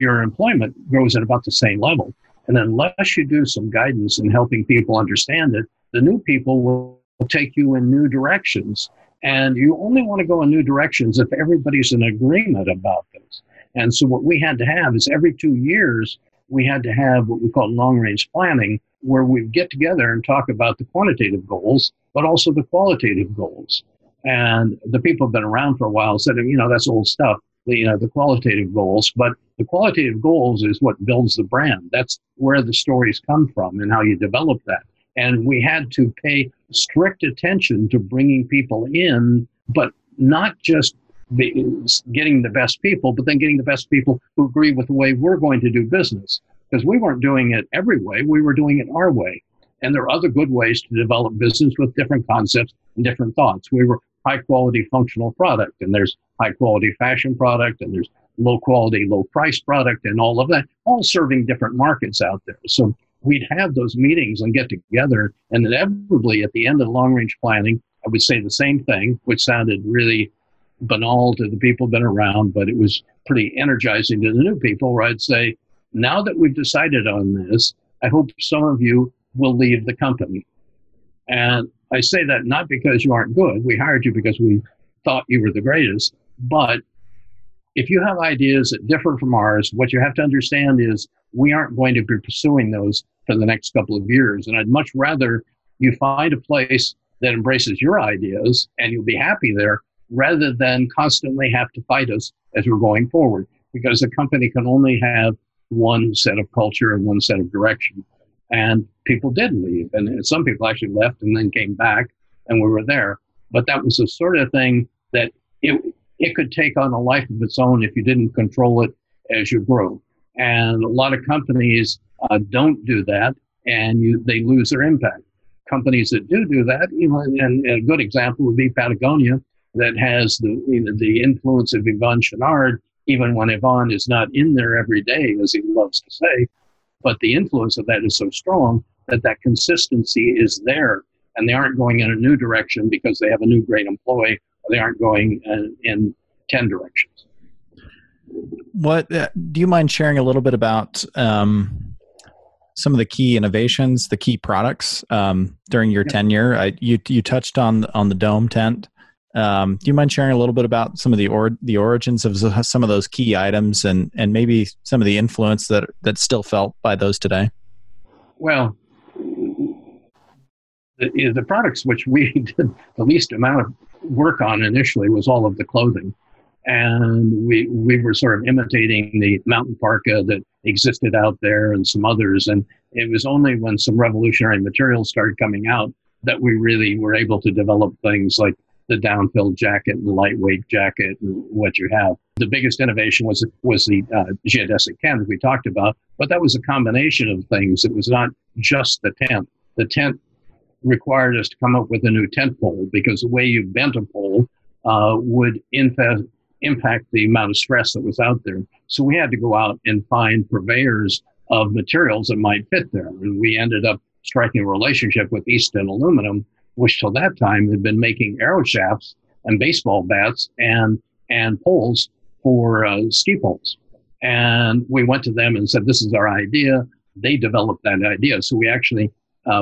employment grows at about the same level. And unless you do some guidance in helping people understand it, the new people will take you in new directions. And you only want to go in new directions if everybody's in agreement about this. And so what we had to have is every 2 years, we had to have what we call long-range planning, where we get together and talk about the quantitative goals, but also the qualitative goals. And the people who've been around for a while said, that's old stuff, the qualitative goals. But the qualitative goals is what builds the brand. That's where the stories come from and how you develop that. And we had to pay strict attention to bringing people in, but not just getting the best people, but then getting the best people who agree with the way we're going to do business. Because we weren't doing it every way, we were doing it our way. And there are other good ways to develop business with different concepts and different thoughts. We were high quality functional product, and there's high quality fashion product, and there's low quality, low price product, and all of that, all serving different markets out there. So we'd have those meetings and get together, and inevitably at the end of the long range planning, I would say the same thing, which sounded really banal to the people been around, but it was pretty energizing to the new people, where I'd say, now that we've decided on this, I hope some of you will leave the company. And I say that not because you aren't good. We hired you because we thought you were the greatest. But if you have ideas that differ from ours, what you have to understand is we aren't going to be pursuing those for the next couple of years. And I'd much rather you find a place that embraces your ideas and you'll be happy there, rather than constantly have to fight us as we're going forward, because a company can only have one set of culture and one set of direction. And people did leave, and some people actually left and then came back, and we were there. But that was the sort of thing that it could take on a life of its own if you didn't control it as you grow. And a lot of companies don't do that, and they lose their impact. Companies that do that, you know, and a good example would be Patagonia, that has the influence of Yvon Chouinard, even when Yvon is not in there every day, as he loves to say. But the influence of that is so strong that consistency is there, and they aren't going in a new direction because they have a new great employee, or they aren't going in 10 directions. What do you mind sharing a little bit about some of the key innovations, the key products during your tenure? You touched on the dome tent. Do you mind sharing a little bit about some of the origins of some of those key items and maybe some of the influence that's still felt by those today? Well, the products which we did the least amount of work on initially was all of the clothing. And we were sort of imitating the mountain parka that existed out there and some others. And it was only when some revolutionary materials started coming out that we really were able to develop things like the downfill jacket and the lightweight jacket and what you have. The biggest innovation was the geodesic tent we talked about, but that was a combination of things. It was not just the tent. The tent required us to come up with a new tent pole, because the way you bent a pole would impact the amount of stress that was out there. So we had to go out and find purveyors of materials that might fit there. And we ended up striking a relationship with Easton Aluminum, which till that time had been making arrow shafts and baseball bats and poles for ski poles. And we went to them and said, this is our idea. They developed that idea. So we actually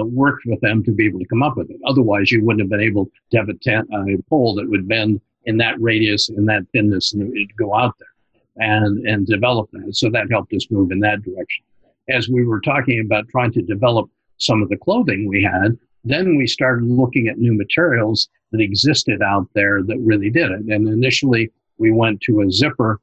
worked with them to be able to come up with it. Otherwise, you wouldn't have been able to have a pole that would bend in that radius and that thinness, and it would go out there and develop that. So that helped us move in that direction. As we were talking about trying to develop some of the clothing we had, then we started looking at new materials that existed out there that really did it. And initially, we went to a zipper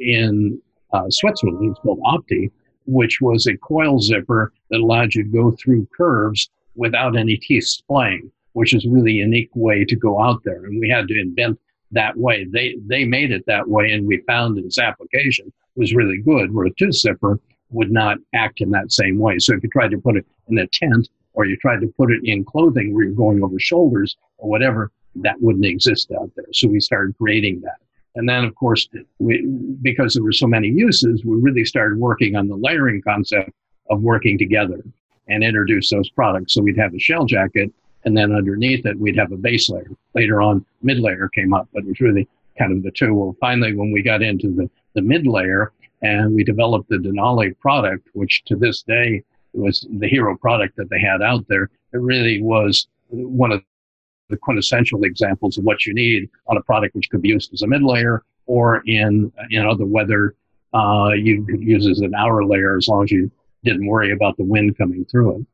in Switzerland. It's called Opti, which was a coil zipper that allowed you to go through curves without any teeth splaying, which is a really unique way to go out there. And we had to invent that way. They made it that way, and we found that its application was really good, where a tooth zipper would not act in that same way. So if you tried to put it in a tent, or you tried to put it in clothing where you're going over shoulders or whatever, that wouldn't exist out there. So we started creating that. And then, of course, because there were so many uses, we really started working on the layering concept of working together and introduce those products. So we'd have a shell jacket, and then underneath it, we'd have a base layer. Later on, mid-layer came up, but it was really kind of the two. Well, finally, when we got into the mid-layer, and we developed the Denali product, which to this day was the hero product that they had out there. It really was one of the quintessential examples of what you need on a product which could be used as a mid layer, or in other weather, you could use as an outer layer as long as you didn't worry about the wind coming through it.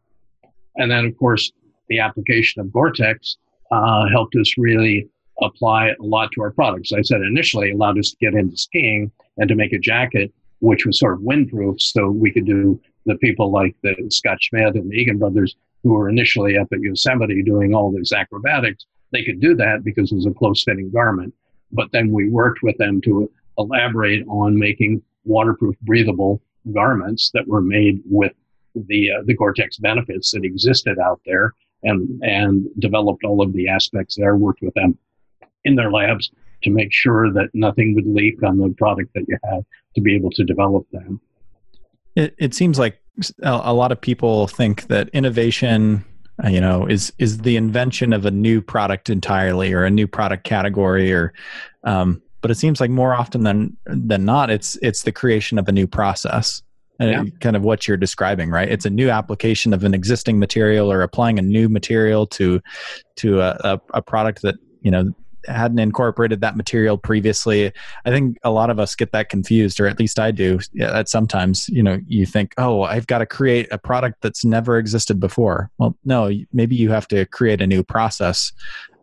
And then, of course, the application of Gore-Tex helped us really apply a lot to our products. As I said, initially allowed us to get into skiing and to make a jacket which was sort of windproof, so we could do the people like the Scott Schmidt and the Egan Brothers, who were initially up at Yosemite doing all these acrobatics. They could do that because it was a close-fitting garment. But then we worked with them to elaborate on making waterproof, breathable garments that were made with the Gore-Tex benefits that existed out there. and developed all of the aspects there, worked with them in their labs to make sure that nothing would leak on the product that you had to be able to develop them. It seems like a lot of people think that innovation, you know, is the invention of a new product entirely or a new product category, or but it seems like more often than not, it's the creation of a new process. Yeah. Kind of what you're describing, right? It's a new application of an existing material or applying a new material to a product that, you know, hadn't incorporated that material previously. I think a lot of us get that confused, or at least I do. That sometimes, you know, you think, oh, I've got to create a product that's never existed before. Well, no, maybe you have to create a new process,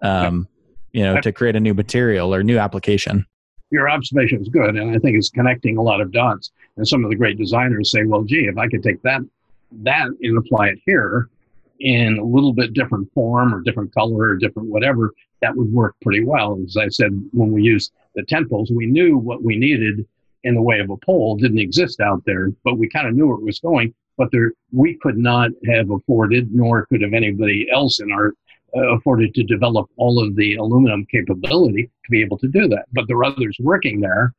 you know, to create a new material or new application. Your observation is good, and I think it's connecting a lot of dots. And some of the great designers say, well, gee, if I could take that and apply it here in a little bit different form or different color or different whatever, that would work pretty well. As I said, when we used the tent poles, we knew what we needed in the way of a pole didn't exist out there, but we kind of knew where it was going. But we could not have afforded, nor could have anybody else in our afforded to develop all of the aluminum capability to be able to do that. But there are others working there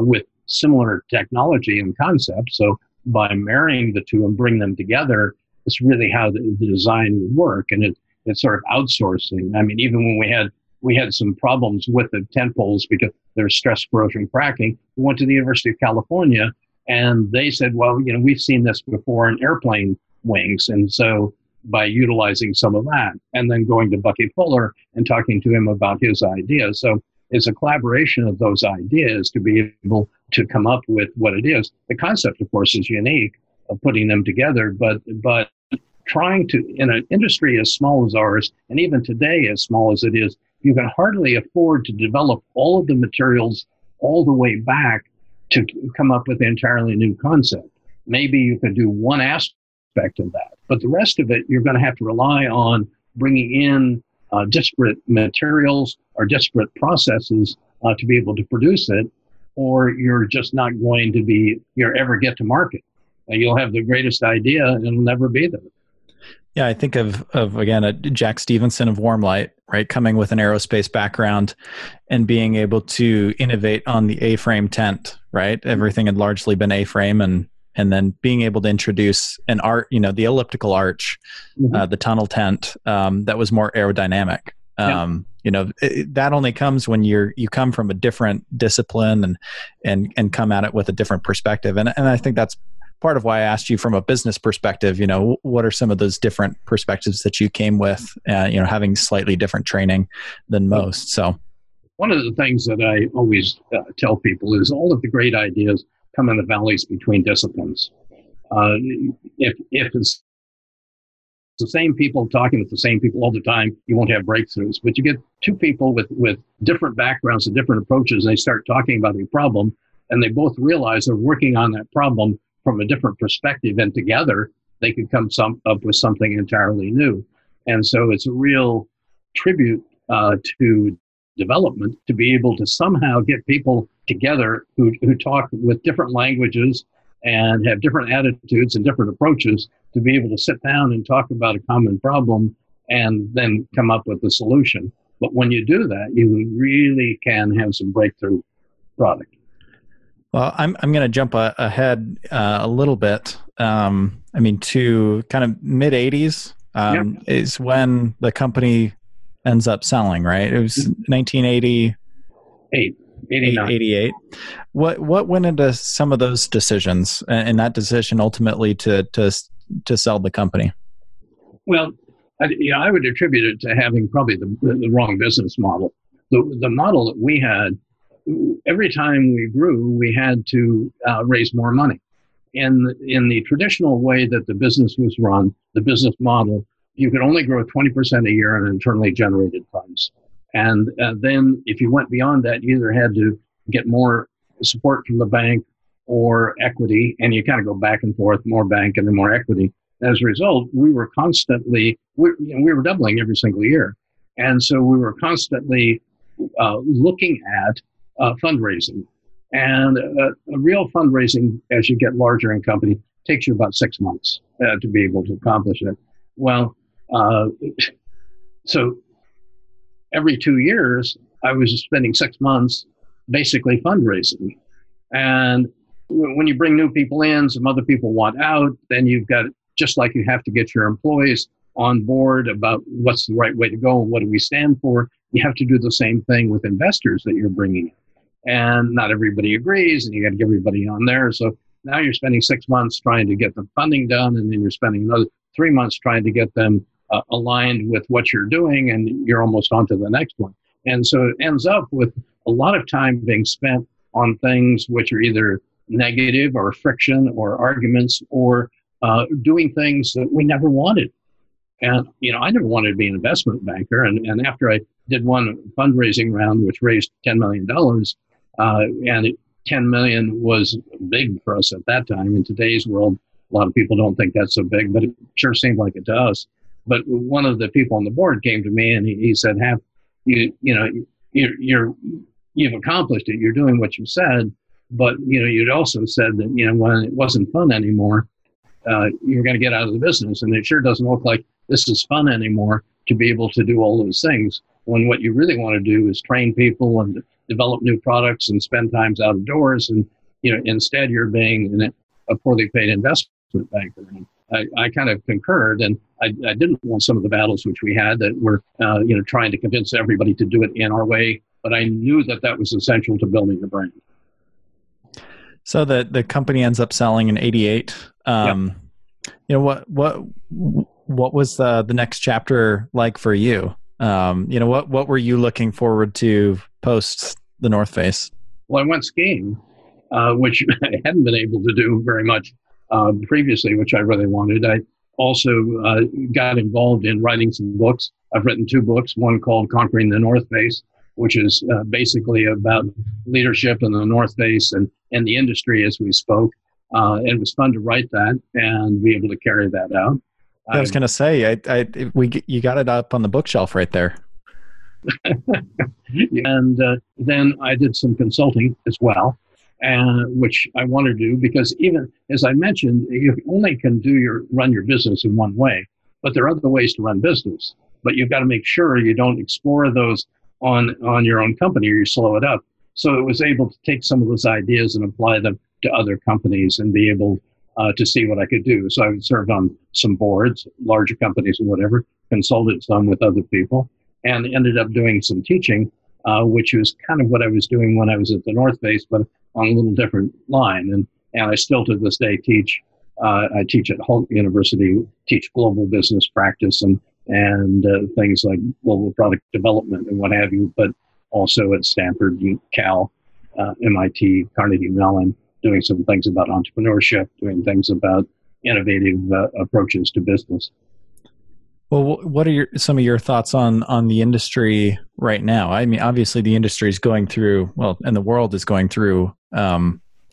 with similar technology and concept. So by marrying the two and bring them together, it's really how the design would work. And it's sort of outsourcing. I mean, even when we had some problems with the tent poles because there's stress corrosion cracking, we went to the University of California and they said, well, you know, we've seen this before in airplane wings. And so by utilizing some of that and then going to Bucky Fuller and talking to him about his ideas. So it's a collaboration of those ideas to be able to come up with what it is. The concept, of course, is unique of putting them together, but trying to, in an industry as small as ours, and even today as small as it is, you can hardly afford to develop all of the materials all the way back to come up with an entirely new concept. Maybe you could do one aspect of that, but the rest of it, you're going to have to rely on bringing in disparate materials or disparate processes to be able to produce it, or you're just not going to be, you're ever get to market. You'll have the greatest idea and it'll never be there. Yeah, I think of again, a Jack Stevenson of Warmlight, right? Coming with an aerospace background and being able to innovate on the A-frame tent, right? Everything had largely been A-frame, and then being able to introduce an art, you know, the elliptical arch, the tunnel tent, that was more aerodynamic. You know, that only comes when you come from a different discipline and come at it with a different perspective. And I think that's part of why I asked you from a business perspective, you know, what are some of those different perspectives that you came with, you know, having slightly different training than most. So one of the things that I always tell people is all of the great ideas come in the valleys between disciplines. If it's the same people talking with the same people all the time, you won't have breakthroughs. But you get two people with different backgrounds and different approaches, and they start talking about a problem, and they both realize they're working on that problem from a different perspective, and together they could come up with something entirely new. And so it's a real tribute to development to be able to somehow get people together who talk with different languages and have different attitudes and different approaches to be able to sit down and talk about a common problem and then come up with a solution. But when you do that, you really can have some breakthrough product. Well, I'm going to jump ahead a little bit. I mean, to kind of mid '80s is when the company ends up selling, right? It was 1988. 88. What went into some of those decisions and that decision ultimately to sell the company? Well, I would attribute it to having probably the wrong business model. The model that we had. Every time we grew, we had to raise more money. In the traditional way that the business was run, the business model, you could only grow 20% a year in internally generated funds. And then if you went beyond that, you either had to get more support from the bank or equity, and you kind of go back and forth, more bank and then more equity. As a result, we were constantly, we were doubling every single year. And so we were constantly looking at fundraising. And a real fundraising, as you get larger in company, takes you about 6 months to be able to accomplish it. Well, So every 2 years, I was spending 6 months basically fundraising. And when you bring new people in, some other people want out, then you've got, just like you have to get your employees on board about what's the right way to go and what do we stand for, you have to do the same thing with investors that you're bringing in. And not everybody agrees, and you got to get everybody on there. So now you're spending 6 months trying to get the funding done, and then you're spending another 3 months trying to get them aligned with what you're doing, and you're almost on to the next one. And so it ends up with a lot of time being spent on things which are either negative or friction or arguments or doing things that we never wanted. And, you know, I never wanted to be an investment banker. And after I did one fundraising round, which raised $10 million, and $10 million was big for us at that time. In today's world, a lot of people don't think that's so big, but it sure seemed like it to us. But one of the people on the board came to me and he said, Hap, you've accomplished it. You're doing what you said. But, you know, you'd also said that, you know, when it wasn't fun anymore, you're going to get out of the business. And it sure doesn't look like this is fun anymore to be able to do all those things when what you really want to do is train people and develop new products and spend times outdoors. And, you know, instead you're being a poorly paid investment banker. And I kind of concurred, and I didn't want some of the battles which we had that were, you know, trying to convince everybody to do it in our way. But I knew that that was essential to building the brand. So the company ends up selling in 88. Yep. You know, what was the next chapter like for you? You know, what were you looking forward to post the North Face? Well, I went skiing, which I hadn't been able to do very much previously, which I really wanted. I also got involved in writing some books. I've written 2 books, one called Conquering the North Face, which is basically about leadership in the North Face and the industry as we spoke. It was fun to write that and be able to carry that out. I was going to say, you got it up on the bookshelf right there. And then I did some consulting as well, which I want to do because even, as I mentioned, you only can run your business in one way, but there are other ways to run business. But you've got to make sure you don't explore those on your own company or you slow it up. So it was able to take some of those ideas and apply them to other companies and be able to see what I could do. So I served on some boards, larger companies and whatever, consulted some with other people, and ended up doing some teaching, which was kind of what I was doing when I was at the North Face, but on a little different line. And I still to this day teach. I teach at Holt University, teach global business practice and things like global product development and what have you, but also at Stanford, Cal, MIT, Carnegie Mellon, doing some things about entrepreneurship, doing things about innovative approaches to business. Well, what are some of your thoughts on the industry right now? I mean, obviously the industry is going through, and the world is going through a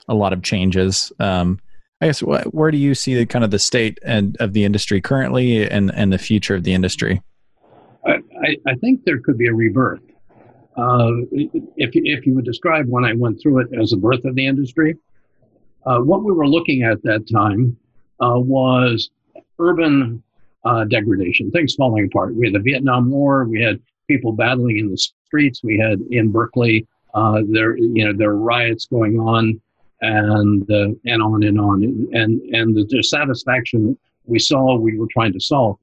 lot of changes. I guess, where do you see the kind of the state of the industry currently and the future of the industry? I think there could be a rebirth. If you would describe when I went through it as a birth of the industry, what we were looking at that time was urban degradation, things falling apart. We had the Vietnam War. We had people battling in the streets. We had in Berkeley, there were riots going on. And on and on. And the dissatisfaction we saw, we were trying to solve.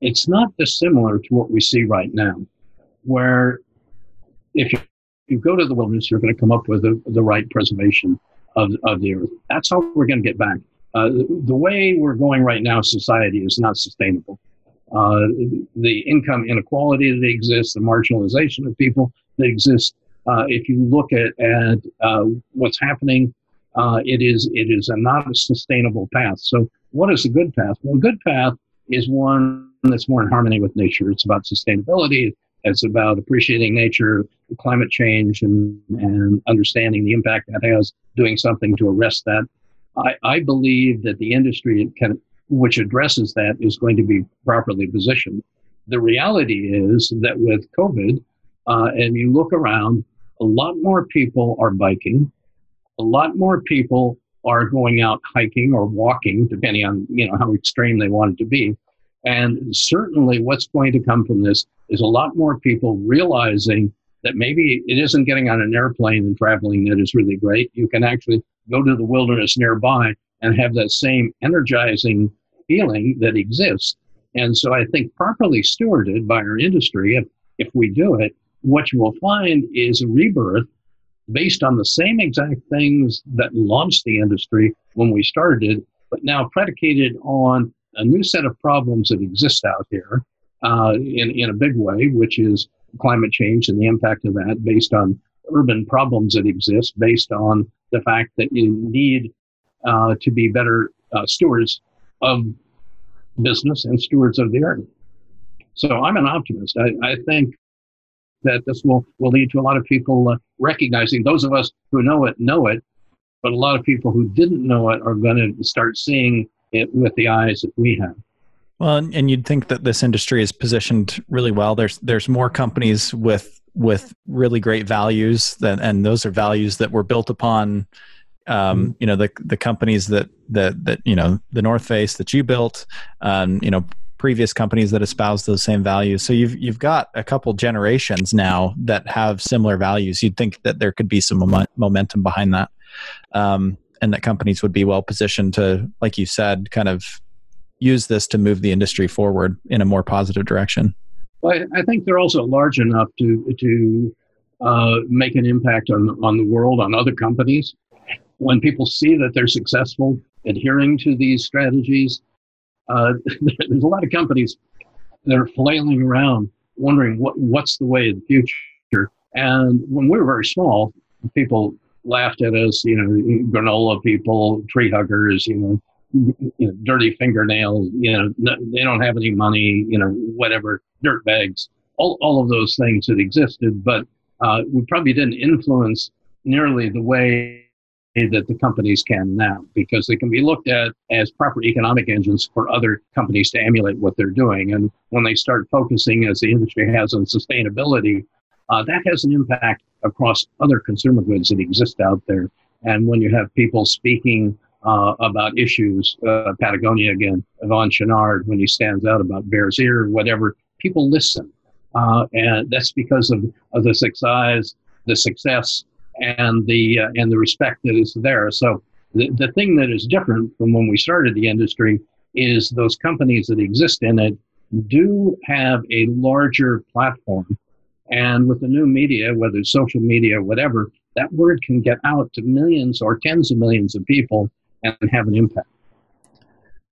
It's not dissimilar to what we see right now, where if you go to the wilderness, you're going to come up with the right preservation of the earth. That's how we're going to get back. The way we're going right now, society is not sustainable. The income inequality that exists, the marginalization of people that exists. If you look at what's happening, it is a not a sustainable path. So what is a good path? Well, a good path is one that's more in harmony with nature. It's about sustainability. It's about appreciating nature, climate change, and understanding the impact that has, doing something to arrest that. I believe that the industry which addresses that is going to be properly positioned. The reality is that with COVID, and you look around, a lot more people are biking. A lot more people are going out hiking or walking, depending on, you know, how extreme they want it to be. And certainly what's going to come from this is a lot more people realizing that maybe it isn't getting on an airplane and traveling that is really great. You can actually go to the wilderness nearby and have that same energizing feeling that exists. And so I think properly stewarded by our industry, if we do it, what you will find is a rebirth based on the same exact things that launched the industry when we started, but now predicated on a new set of problems that exist out here in a big way, which is climate change and the impact of that, based on urban problems that exist, based on the fact that you need to be better stewards of business and stewards of the earth. So I'm an optimist. I think that this will lead to a lot of people recognizing, those of us who know it, but a lot of people who didn't know it are going to start seeing it with the eyes that we have. Well, and you'd think that this industry is positioned really well. There's more companies with really great values, and those are values that were built upon, you know, the companies that you know, the North Face that you built, you know, previous companies that espouse those same values. So you've got a couple generations now that have similar values. You'd think that there could be some momentum behind that, and that companies would be well positioned to, like you said, kind of use this to move the industry forward in a more positive direction. Well, I think they're also large enough to make an impact on the world, on other companies. When people see that they're successful adhering to these strategies, there's a lot of companies that are flailing around wondering what's the way of the future. And when we were very small, people laughed at us, you know, granola people, tree huggers, you know, dirty fingernails, you know, they don't have any money, you know, whatever, dirt bags, all of those things that existed. But we probably didn't influence nearly the way that the companies can now, because they can be looked at as proper economic engines for other companies to emulate what they're doing. And when they start focusing, as the industry has, on sustainability, that has an impact across other consumer goods that exist out there. And when you have people speaking about issues, Patagonia again, Yvon Chouinard, when he stands out about bear's ear, whatever, people listen. And that's because of the success, and the respect that is there. So the thing that is different from when we started the industry is those companies that exist in it do have a larger platform. And with the new media, whether it's social media or whatever, that word can get out to millions or tens of millions of people and have an impact.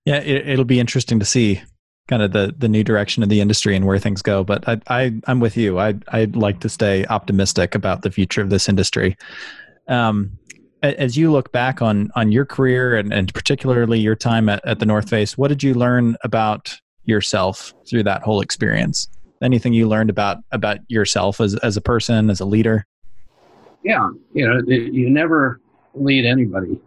Yeah, it'll be interesting to see kind of the new direction of the industry and where things go. But I'm with you. I'd like to stay optimistic about the future of this industry. As you look back on your career and particularly your time at the North Face, what did you learn about yourself through that whole experience? Anything you learned about yourself as a person, as a leader? Yeah, you know, you never lead anybody.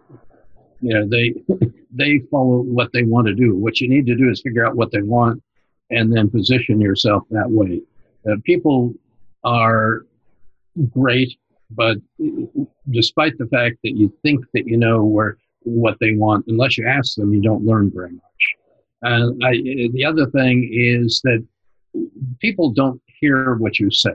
You know, they follow what they want to do. What you need to do is figure out what they want and then position yourself that way. People are great, but despite the fact that you think that you know what they want, unless you ask them, you don't learn very much. And the other thing is that people don't hear what you say.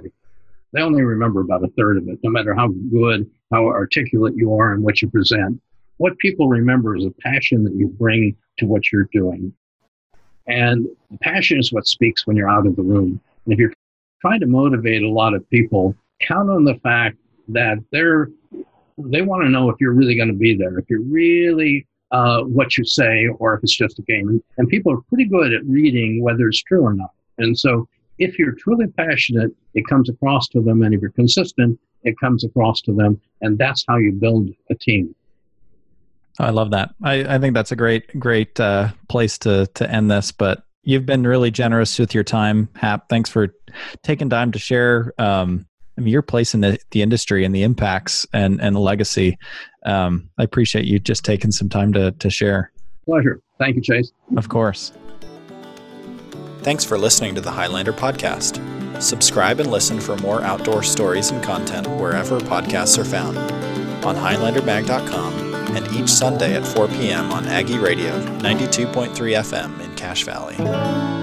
They only remember about a third of it, no matter how good, how articulate you are and what you present. What people remember is a passion that you bring to what you're doing. And passion is what speaks when you're out of the room. And if you're trying to motivate a lot of people, count on the fact that they want to know if you're really going to be there, if you're really what you say, or if it's just a game. And people are pretty good at reading whether it's true or not. And so if you're truly passionate, it comes across to them. And if you're consistent, it comes across to them. And that's how you build a team. I love that. I think that's a great place to end this, but you've been really generous with your time, Hap. Thanks for taking time to share your place in the industry and the impacts and the legacy. I appreciate you just taking some time to share. Pleasure. Thank you, Chase. Of course. Thanks for listening to the Highlander Podcast. Subscribe and listen for more outdoor stories and content wherever podcasts are found, on highlanderbag.com. and each Sunday at 4 p.m. on Aggie Radio, 92.3 FM in Cache Valley.